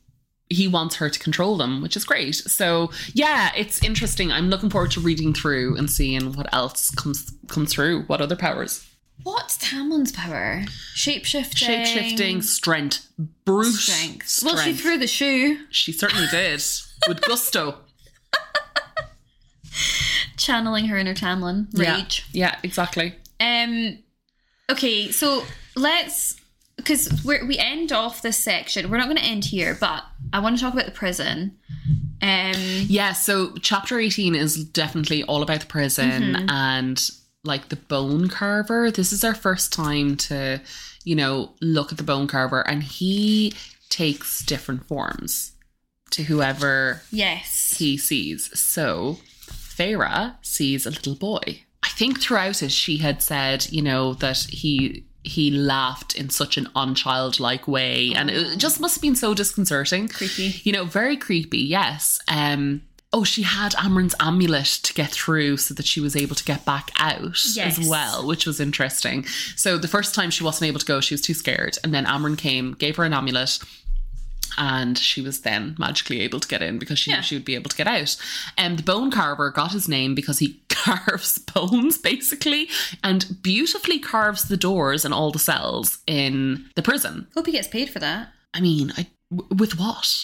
he wants her to control them, which is great. So yeah, it's interesting. I'm looking forward to reading through and seeing what else comes comes through. What other powers? What's Tamlin's power? Shapeshifting. Shapeshifting, strength, brute strength. strength. Well, she threw the shoe. She certainly did, with gusto. Channeling her inner Tamlin rage. Yeah, yeah, exactly. Um, okay, so let's, because we end off this section. We're not going to end here, but I want to talk about the prison. Um, yeah, so chapter eighteen is definitely all about the prison mm-hmm. and like the bone carver. This is our first time to, you know, look at the bone carver, and he takes different forms to whoever yes. he sees. So Feyre sees a little boy. I think throughout it she had said, you know, that he... he laughed in such an unchildlike way, and it just must have been so disconcerting. Creepy. You know, very creepy, yes. Um, oh, she had Amren's amulet to get through so that she was able to get back out yes. as well, which was interesting. So the first time she wasn't able to go, she was too scared. And then Amren came, gave her an amulet, and she was then magically able to get in because she yeah. knew she would be able to get out. And um, the bone carver got his name because he carves bones, basically, and beautifully carves the doors and all the cells in the prison. Hope he gets paid for that. I mean, I, w- with what?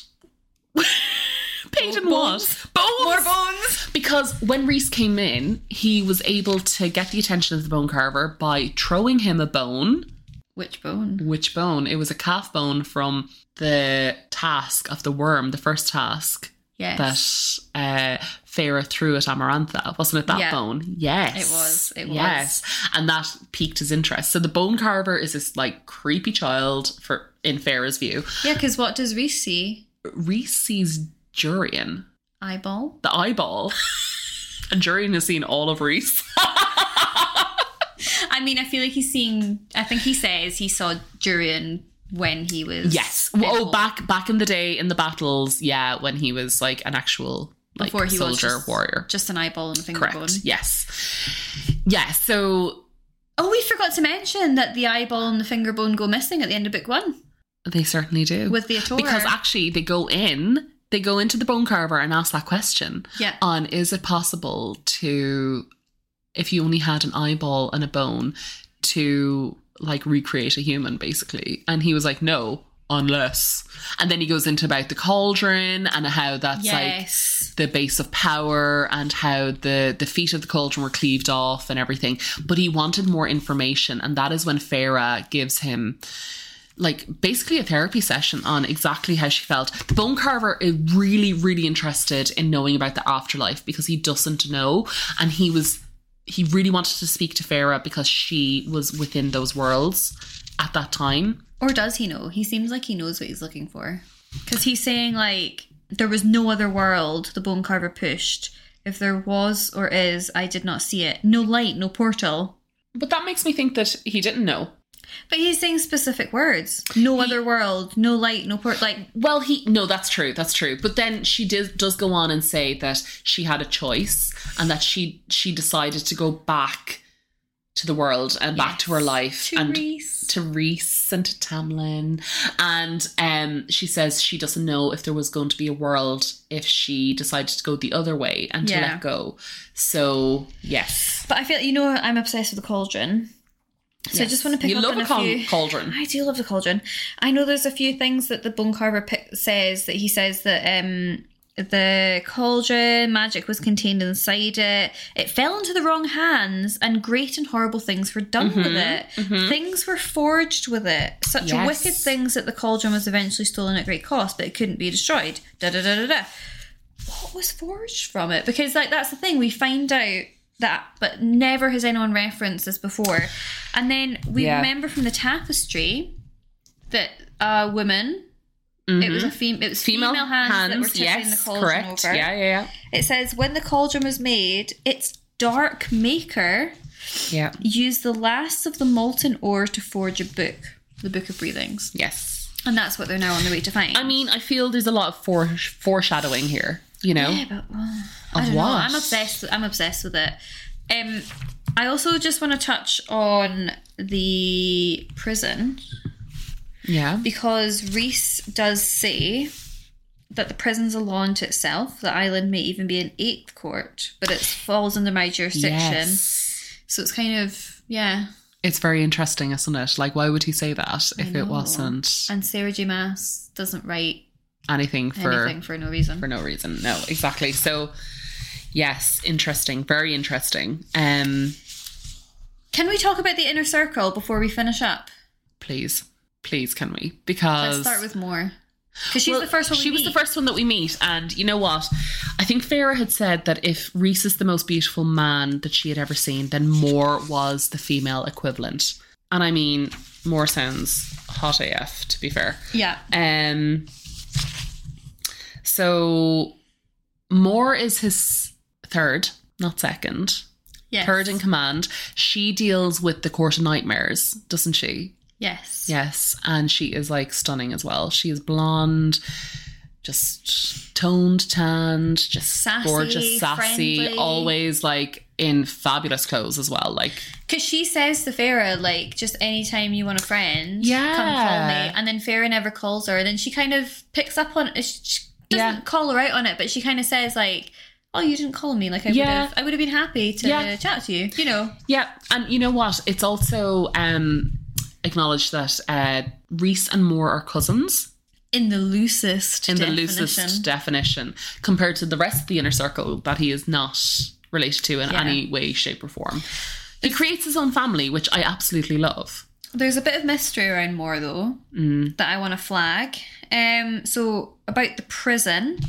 Paid in bones. What? Bones! More bones! Because when Rhys came in, he was able to get the attention of the bone carver by throwing him a bone. Which bone? Which bone? It was a calf bone from the task of the worm, the first task yes. that uh, Feyre threw at Amarantha. Wasn't it that yeah. bone? Yes. It was. It yes. was. And that piqued his interest. So the bone carver is this like creepy child for in Feyre's view. Yeah, because what does Rhys see? Rhys sees Durian. Eyeball? The eyeball. And Durian has seen all of Rhys. I mean, I feel like he's seeing... I think he says he saw Durian when he was... Yes. Well, oh, back back in the day, in the battles, yeah, when he was, like, an actual like Before he soldier, was just, warrior. Just an eyeball and a finger Correct. Bone. Yes. Yeah, so... Oh, we forgot to mention that the eyeball and the finger bone go missing at the end of book one. They certainly do. With the ACOTAR. Because, actually, they go in... They go into the bone carver and ask that question. Yeah. On, is it possible to... if you only had an eyeball and a bone to like recreate a human, basically. And he was like, no, unless. And then he goes into about the cauldron and how that's yes. like the base of power and how the, the feet of the cauldron were cleaved off and everything. But he wanted more information. And that is when Feyre gives him like basically a therapy session on exactly how she felt. The bone carver is really, really interested in knowing about the afterlife because he doesn't know. And he was... he really wanted to speak to Feyre because she was within those worlds at that time. Or does he know? He seems like he knows what he's looking for. Because he's saying, like, there was no other world the bone carver pushed. If there was or is, I did not see it. No light, no portal. But that makes me think that he didn't know. But he's saying specific words. No he, other world, no light, no port. Like, well, he... No, that's true, that's true. But then she did, does go on and say that she had a choice and that she she decided to go back to the world and yes, back to her life. To and Rhys. To Rhys and to Tamlin. And um, she says she doesn't know if there was going to be a world if she decided to go the other way and yeah. to let go. So, yes. But I feel, you know, I'm obsessed with the cauldron. So yes. I just want to pick you up love on a, a few... cauldron. I do love the cauldron. I know there's a few things that the bone carver pick, says that he says that um, the cauldron magic was contained inside it. It fell into the wrong hands, and great and horrible things were done mm-hmm, with it. Mm-hmm. Things were forged with it. Such yes. wicked things that the cauldron was eventually stolen at great cost, but it couldn't be destroyed. Da da da da da. What was forged from it? Because like that's the thing we find out. That but never has anyone referenced this before. And then we yeah. remember from the tapestry that a woman mm-hmm. it was a fem- it was female, female hands, hands that were tipping yes, the cauldron correct. Over yeah, yeah, yeah. It says when the cauldron was made, its dark maker yeah. used the last of the molten ore to forge a book, the Book of Breathings. Yes. And that's what they're now on the way to find. I mean, I feel there's a lot of fore- foreshadowing here, you know. Yeah, but well, I don't know. I'm obsessed with, I'm obsessed with it. Um, I also just want to touch on the prison. Yeah. Because Rhys does say that the prison's a law unto itself. The island may even be an eighth court, but it falls under my jurisdiction. Yes. So it's kind of, yeah. It's very interesting, isn't it? Like, why would he say that if it wasn't? And Sarah J Maas doesn't write anything for... Anything for no reason. For no reason. No, exactly. So... Yes, interesting. Very interesting. Um, can we talk about the inner circle before we finish up? Please. Please, can we? Because... Let's start with Mor. Because she's well, the first one we She meet. was the first one that we meet. And you know what? I think Feyre had said that if Rhys is the most beautiful man that she had ever seen, then Mor was the female equivalent. And I mean, Mor sounds hot A F, to be fair. Yeah. Um... So Mor is his third, not second. Yes. Third in command. She deals with the Court of Nightmares, doesn't she? Yes. Yes. And she is like stunning as well. She is blonde, just toned, tanned, just sassy, gorgeous, sassy, friendly. Always like in fabulous clothes as well. Like, because she says to Feyre, like, just anytime you want a friend, yeah, come call me. And then Feyre never calls her. And then she kind of picks up on it. She doesn't yeah. call her out on it, but she kind of says, like, oh, you didn't call me. Like, I yeah. would have I would have been happy to yeah. chat to you, you know? Yeah. And you know what? It's also um, acknowledged that uh, Rhys and Mor are cousins. In the loosest In definition. the loosest definition. Compared to the rest of the inner circle that he is not related to in yeah. any way, shape or form. He it's, creates his own family, which I absolutely love. There's a bit of mystery around Mor, though, mm. that I want to flag. Um, so, about the prison...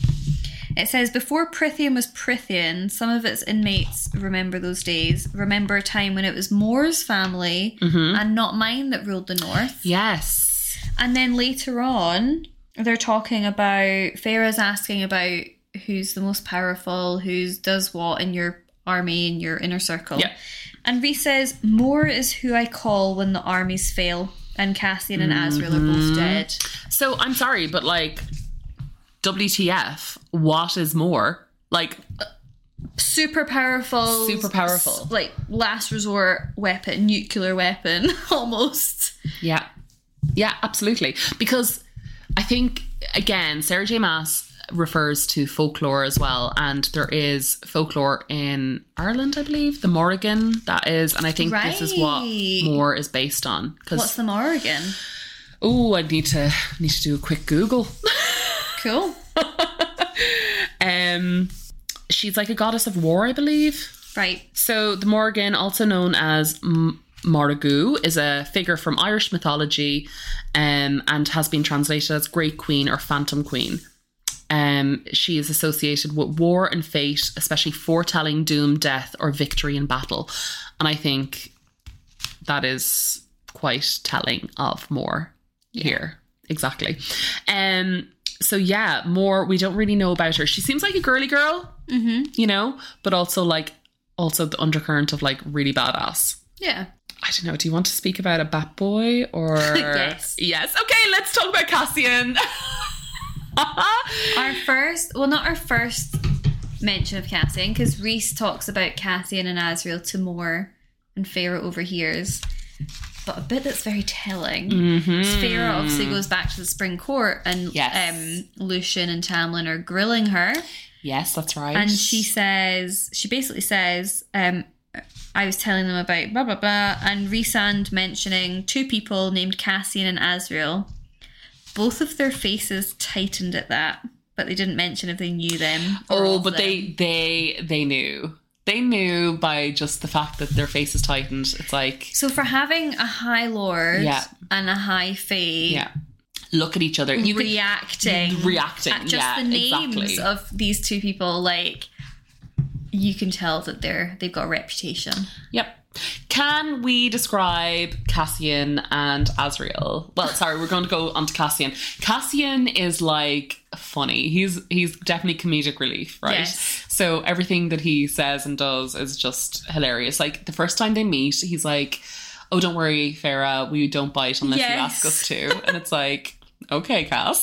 It says, before Prythian was Prythian, some of its inmates remember those days, remember a time when it was Mor's family mm-hmm. and not mine that ruled the north. Yes. And then later on, they're talking about, Feyre's asking about who's the most powerful, who's does what in your army, in your inner circle. Yep. And Rhys says, Mor is who I call when the armies fail, and Cassian and mm-hmm. Azriel are both dead. So I'm sorry, but like... W T F, what is Mor? Like, super powerful, super powerful, like last resort weapon, nuclear weapon, almost. Yeah, yeah, absolutely. Because I think, again, Sarah J Maas refers to folklore as well, and there is folklore in Ireland, I believe, the Morrigan, that is, and I think right. this is what Mor is based on. 'Cause, what's the Morrigan? Oh, I need to need to do a quick Google. Cool. um, she's like a goddess of war, I believe. Right. So the Morrigan, also known as M- Morrigu, is a figure from Irish mythology, um, and has been translated as Great Queen or Phantom Queen. Um, she is associated with war and fate, especially foretelling doom, death, or victory in battle. And I think that is quite telling of Mor yeah. here. Exactly. Um. So yeah, Mor, we don't really know about her. She seems like a girly girl, mm-hmm. you know, but also like, also the undercurrent of like really badass. Yeah. I don't know. Do you want to speak about a bat boy or? Yes. Yes. Okay. Let's talk about Cassian. Our first, well, not our first mention of Cassian, because Rhys talks about Cassian and Azriel to Mor, and Feyre overhears. But a bit that's very telling. Mm-hmm. Feyre obviously goes back to the Spring Court, and yes. um, Lucien and Tamlin are grilling her. Yes, that's right. And she says, she basically says, um, I was telling them about blah, blah, blah, and Rhysand mentioning two people named Cassian and Azriel. Both of their faces tightened at that, but they didn't mention if they knew them. Oh, but them. they they they knew. They knew by just the fact that their faces tightened. It's like... So for having a high lord yeah. and a high fae... Yeah. Look at each other. You reacting. Can, reacting, at just yeah, the names exactly. of these two people, like, you can tell that they're, they've got a reputation. Yep. Can we describe Cassian and Azriel? Well, sorry, we're going to go on to Cassian. Cassian is, like... funny. He's he's definitely comedic relief, right? Yes. So everything that he says and does is just hilarious. Like the first time they meet, he's like, "Oh, don't worry, Feyre, we don't bite unless yes. you ask us to." And it's like, "Okay, Cass."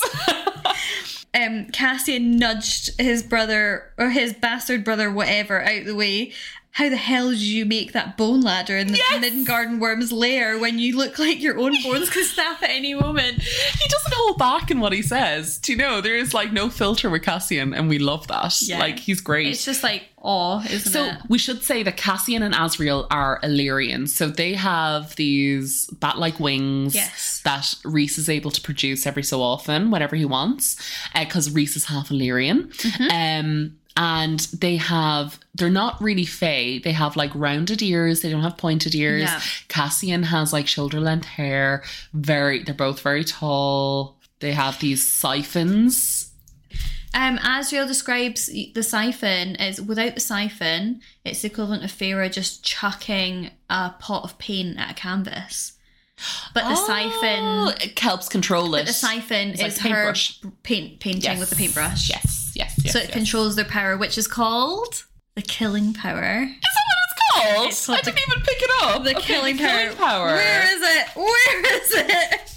um, Cassian nudged his brother or his bastard brother, whatever, out the way. How the hell did you make that bone ladder in the yes! Midden Garden Worm's lair when you look like your own bones could snap at any moment? He doesn't hold back in what he says. Do you know, there is like no filter with Cassian, and we love that. Yeah. Like, he's great. It's just like, aw, isn't so it? So we should say that Cassian and Azriel are Illyrians. So they have these bat-like wings yes. that Rhys is able to produce every so often, whenever he wants, because uh, Rhys is half Illyrian. Mm-hmm. Um... And they have, they're not really fae. They have like rounded ears. They don't have pointed ears. Yeah. Cassian has like shoulder length hair. Very, they're both very tall. They have these siphons. Um, Azriel describes the siphon as, without the siphon, it's the equivalent of Feyre just chucking a pot of paint at a canvas. But the oh, siphon helps control it. But the siphon it's is like her paint, painting yes. with a paintbrush. Yes, yes, yes. So it yes. controls their power, which is called the killing power. Is that what it's called? It's called I the, didn't even pick it up. The okay, killing, killing power. power. Where is it? Where is it?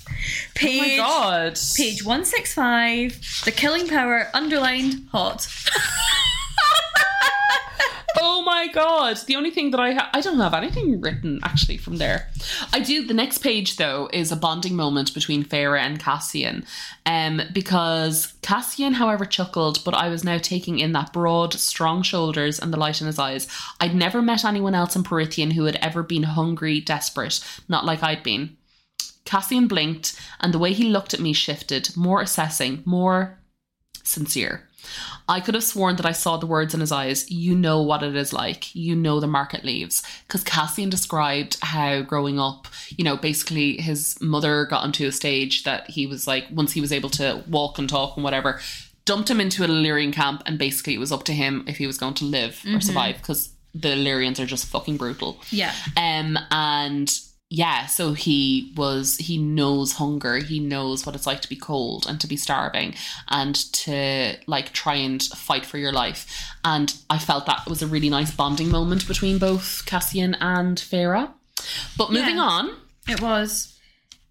Page, oh my god. Page one sixty-five. The killing power, underlined, hot. Oh my god. The only thing that I have... I don't have anything written, actually, from there. I do... The next page, though, is a bonding moment between Feyre and Cassian. Um, because Cassian, however, chuckled, but I was now taking in that broad, strong shoulders and the light in his eyes. I'd never met anyone else in Prythian who had ever been hungry, desperate. Not like I'd been. Cassian blinked, and the way he looked at me shifted. More assessing. More sincere. I could have sworn that I saw the words in his eyes. You know what it is like. You know the market leaves. Because Cassian described how growing up, you know, basically his mother got him to a stage that he was like, once he was able to walk and talk and whatever, dumped him into an Illyrian camp, and basically it was up to him if he was going to live mm-hmm. or survive, because the Illyrians are just fucking brutal. Yeah. Um, and... Yeah, so he was, he knows hunger. He knows what it's like to be cold and to be starving and to like try and fight for your life. And I felt that was a really nice bonding moment between both Cassian and Feyre. But moving yeah, on. It was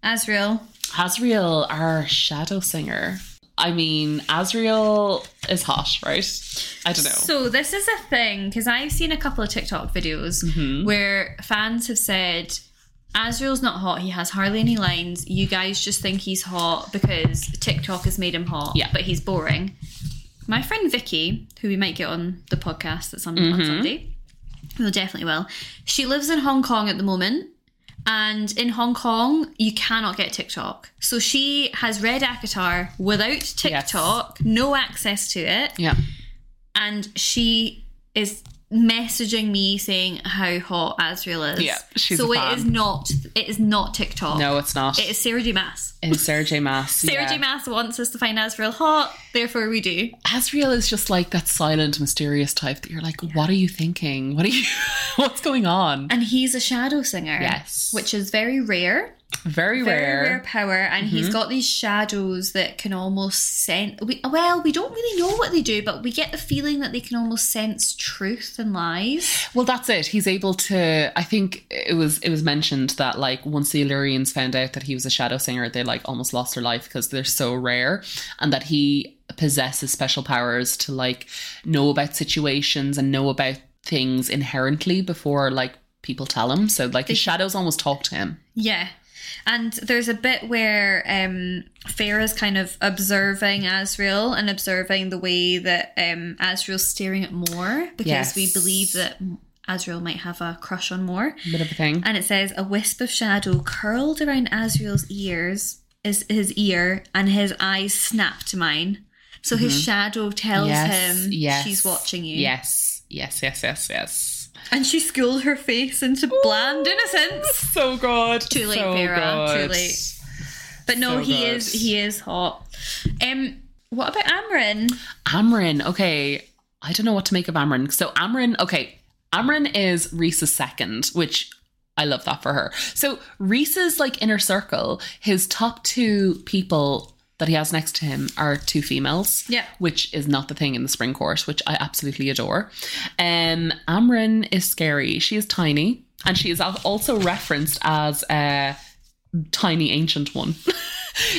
Azriel. Azriel, our shadow singer. I mean, Azriel is hot, right? I don't know. So this is a thing, because I've seen a couple of TikTok videos mm-hmm. where fans have said... Azriel's not hot, he has hardly any lines, you guys just think he's hot because TikTok has made him hot, yeah. but he's boring. My friend Vicky, who we might get on the podcast at some mm-hmm. on Sunday, we definitely will, she lives in Hong Kong at the moment, and in Hong Kong you cannot get TikTok, so she has read ACOTAR without TikTok, yes. no access to it, yeah. and she is messaging me saying how hot Azriel is. Yeah, she's so a fan. it is not it is not TikTok. No, it's not. It is Sarah J Maas. It's Sarah J Maas. Sarah yeah. J Maas wants us to find Azriel hot, therefore we do. Azriel is just like that silent, mysterious type that you're like, what are you thinking? What are you what's going on? And he's a shadow singer. Yes. Which is very rare. Very rare. Very rare power, and mm-hmm. he's got these shadows that can almost sense... We, well, we don't really know what they do, but we get the feeling that they can almost sense truth and lies. Well, that's it. He's able to... I think it was it was mentioned that, like, once the Illyrians found out that he was a shadow singer, they, like, almost lost their life because they're so rare, and that he possesses special powers to, like, know about situations and know about things inherently before, like, people tell him. So, like, they, his shadows almost talk to him. Yeah. And there's a bit where um, Feyre is kind of observing Azriel and observing the way that um, Azriel's staring at Mor, because yes. we believe that Azriel might have a crush on Mor. Bit of a thing. And it says, a wisp of shadow curled around Azriel's ears, is his ear, and his eyes snap to mine. So mm-hmm. his shadow tells yes, him yes, she's watching you. Yes, yes, yes, yes, yes. And she schooled her face into bland Ooh, innocence. So good. Too late, so Vera. Good. Too late. But no, so he good. is he is hot. Um, what about Amren? Amren, okay. I don't know what to make of Amren. So Amren, okay. Amren is Rhys's second, which I love that for her. So Rhys's like inner circle, his top two people that he has next to him are two females, yeah. which is not the thing in the Spring Court, which I absolutely adore. Um, Amren is scary. She is tiny, and she is also referenced as a tiny ancient one.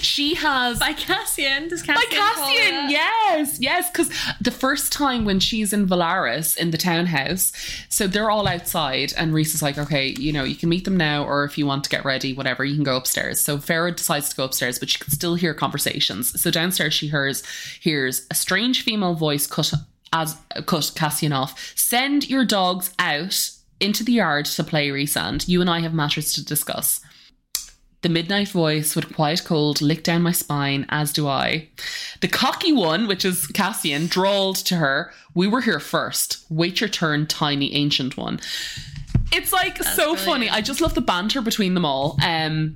She has... By Cassian. Does Cassian By Cassian, yes, yes. Because the first time when she's in Velaris in the townhouse, so they're all outside and Rhys is like, okay, you know, you can meet them now, or if you want to get ready, whatever, you can go upstairs. So Feyre decides to go upstairs, but she can still hear conversations. So downstairs she hears, hears a strange female voice cut, as, cut Cassian off. Send your dogs out into the yard to play Rhysand. You and I have matters to discuss. The midnight voice with quiet cold licked down my spine, as do I. The cocky one, which is Cassian, drawled to her, we were here first. Wait your turn, tiny ancient one. It's like That's so brilliant. funny. I just love the banter between them all. Um,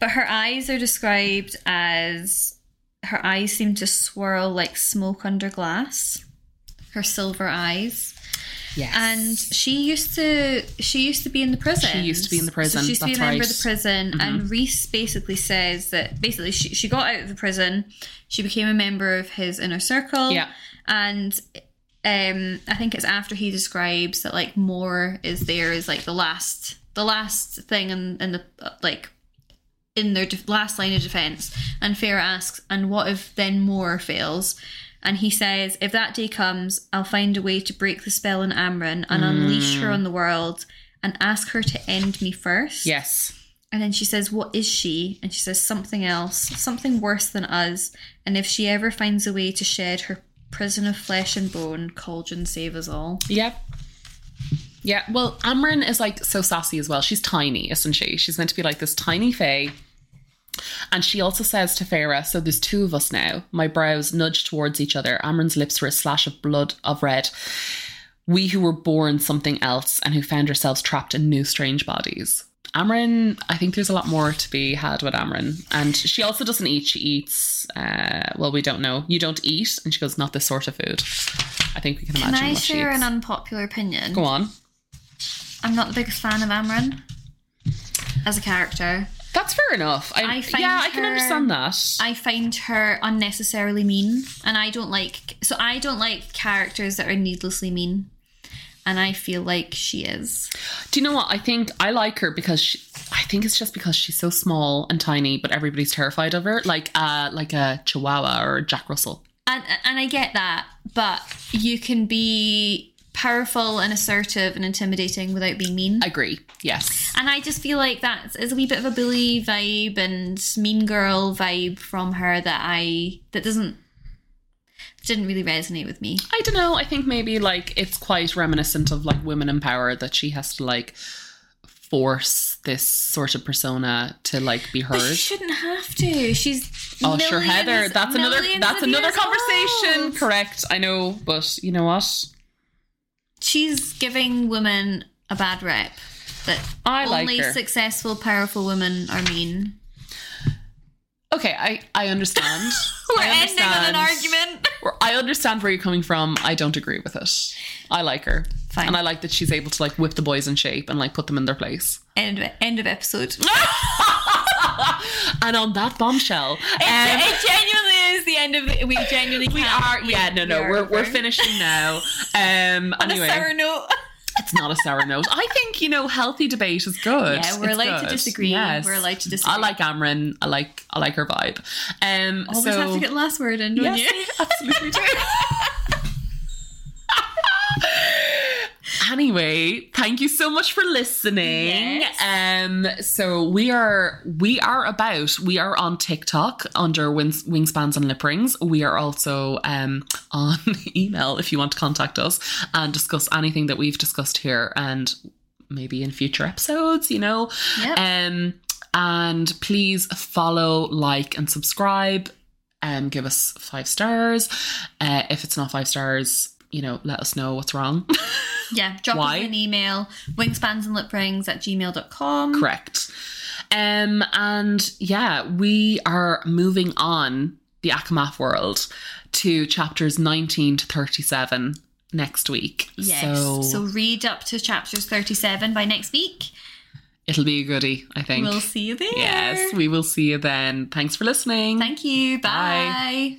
but her eyes are described as, her eyes seem to swirl like smoke under glass. Her silver eyes. Yes. And she used to she used to be in the prison. She used to be in the prison. So she used to That's be a member right. of the prison. Mm-hmm. And Rhys basically says that basically she, she got out of the prison. She became a member of his inner circle. Yeah. And um, I think it's after he describes that like Mor is there is like the last the last thing in, in the like in their de- last line of defense. And Feyre asks, and what if then Mor fails? And he says, if that day comes, I'll find a way to break the spell on Amren and mm. unleash her on the world and ask her to end me first. Yes. And then she says, what is she? And she says, something else, something worse than us. And if she ever finds a way to shed her prison of flesh and bone, Cauldron, save us all. Yep. Yeah, well, Amren is like so sassy as well. She's tiny, isn't she? She's meant to be like this tiny fae. And she also says to Feyre, so there's two of us now. My brows nudged towards each other. Amren's lips were a slash of blood of red. We who were born something else and who found ourselves trapped in new strange bodies. Amren, I think there's a lot more to be had with Amren. And she also doesn't eat. She eats, uh, well, we don't know. You don't eat. And she goes, not this sort of food. I think we can imagine can I what she eats. Share an unpopular opinion? Go on. I'm not the biggest fan of Amren as a character. That's fair enough. I, I find yeah, her, I can understand that. I find her unnecessarily mean, and I don't like. So I don't like characters that are needlessly mean, and I feel like she is. Do you know what? I think I like her because she, I think it's just because she's so small and tiny, but everybody's terrified of her, like uh, like a Chihuahua or a Jack Russell. And and I get that, but you can be powerful and assertive and intimidating without being mean. Agree. Yes. And I just feel like that is a wee bit of a bully vibe and mean girl vibe from her that I that doesn't didn't really resonate with me. I don't know. I think maybe like it's quite reminiscent of like women in power that she has to like force this sort of persona to like be heard. But she shouldn't have to. She's oh sure, Heather. That's another. That's another conversation. Old. Correct. I know, but you know what. She's giving women a bad rep that I like only her. Successful, powerful women are mean. Okay, I, I understand. We're I understand. ending on an argument. I understand where you're coming from. I don't agree with it. I like her. Fine. And I like that she's able to like whip the boys in shape and like put them in their place. End, end of episode. And on that bombshell. It, um, it genuinely is the end of the, we genuinely can't. We are, yeah, no, no, we we're, we're finishing now. Um, On anyway. a sour note. It's not a sour note. I think, you know, healthy debate is good. Yeah, we're it's allowed good. to disagree. Yes. We're allowed to disagree. I like Amren. I like I like her vibe. Um, Always so, have to get the last word in, don't yes, you? Absolutely do. Anyway, thank you so much for listening. Yes. Um, so we are we are about we are on TikTok under Wings, Wingspans and Lip Rings. We are also um on email if you want to contact us and discuss anything that we've discussed here and maybe in future episodes. You know, yep. um, and please follow, like, and subscribe. Um, give us five stars. Uh, if it's not five stars. You know, let us know what's wrong. Yeah, drop Why? us an email, wingspansandliprings at gmail dot com. Correct. Um, and yeah, we are moving on the ACOMAF world to chapters nineteen to thirty-seven next week. Yes, so, so read up to chapters thirty-seven by next week. It'll be a goodie, I think. We'll see you there. Yes, we will see you then. Thanks for listening. Thank you. Bye. Bye.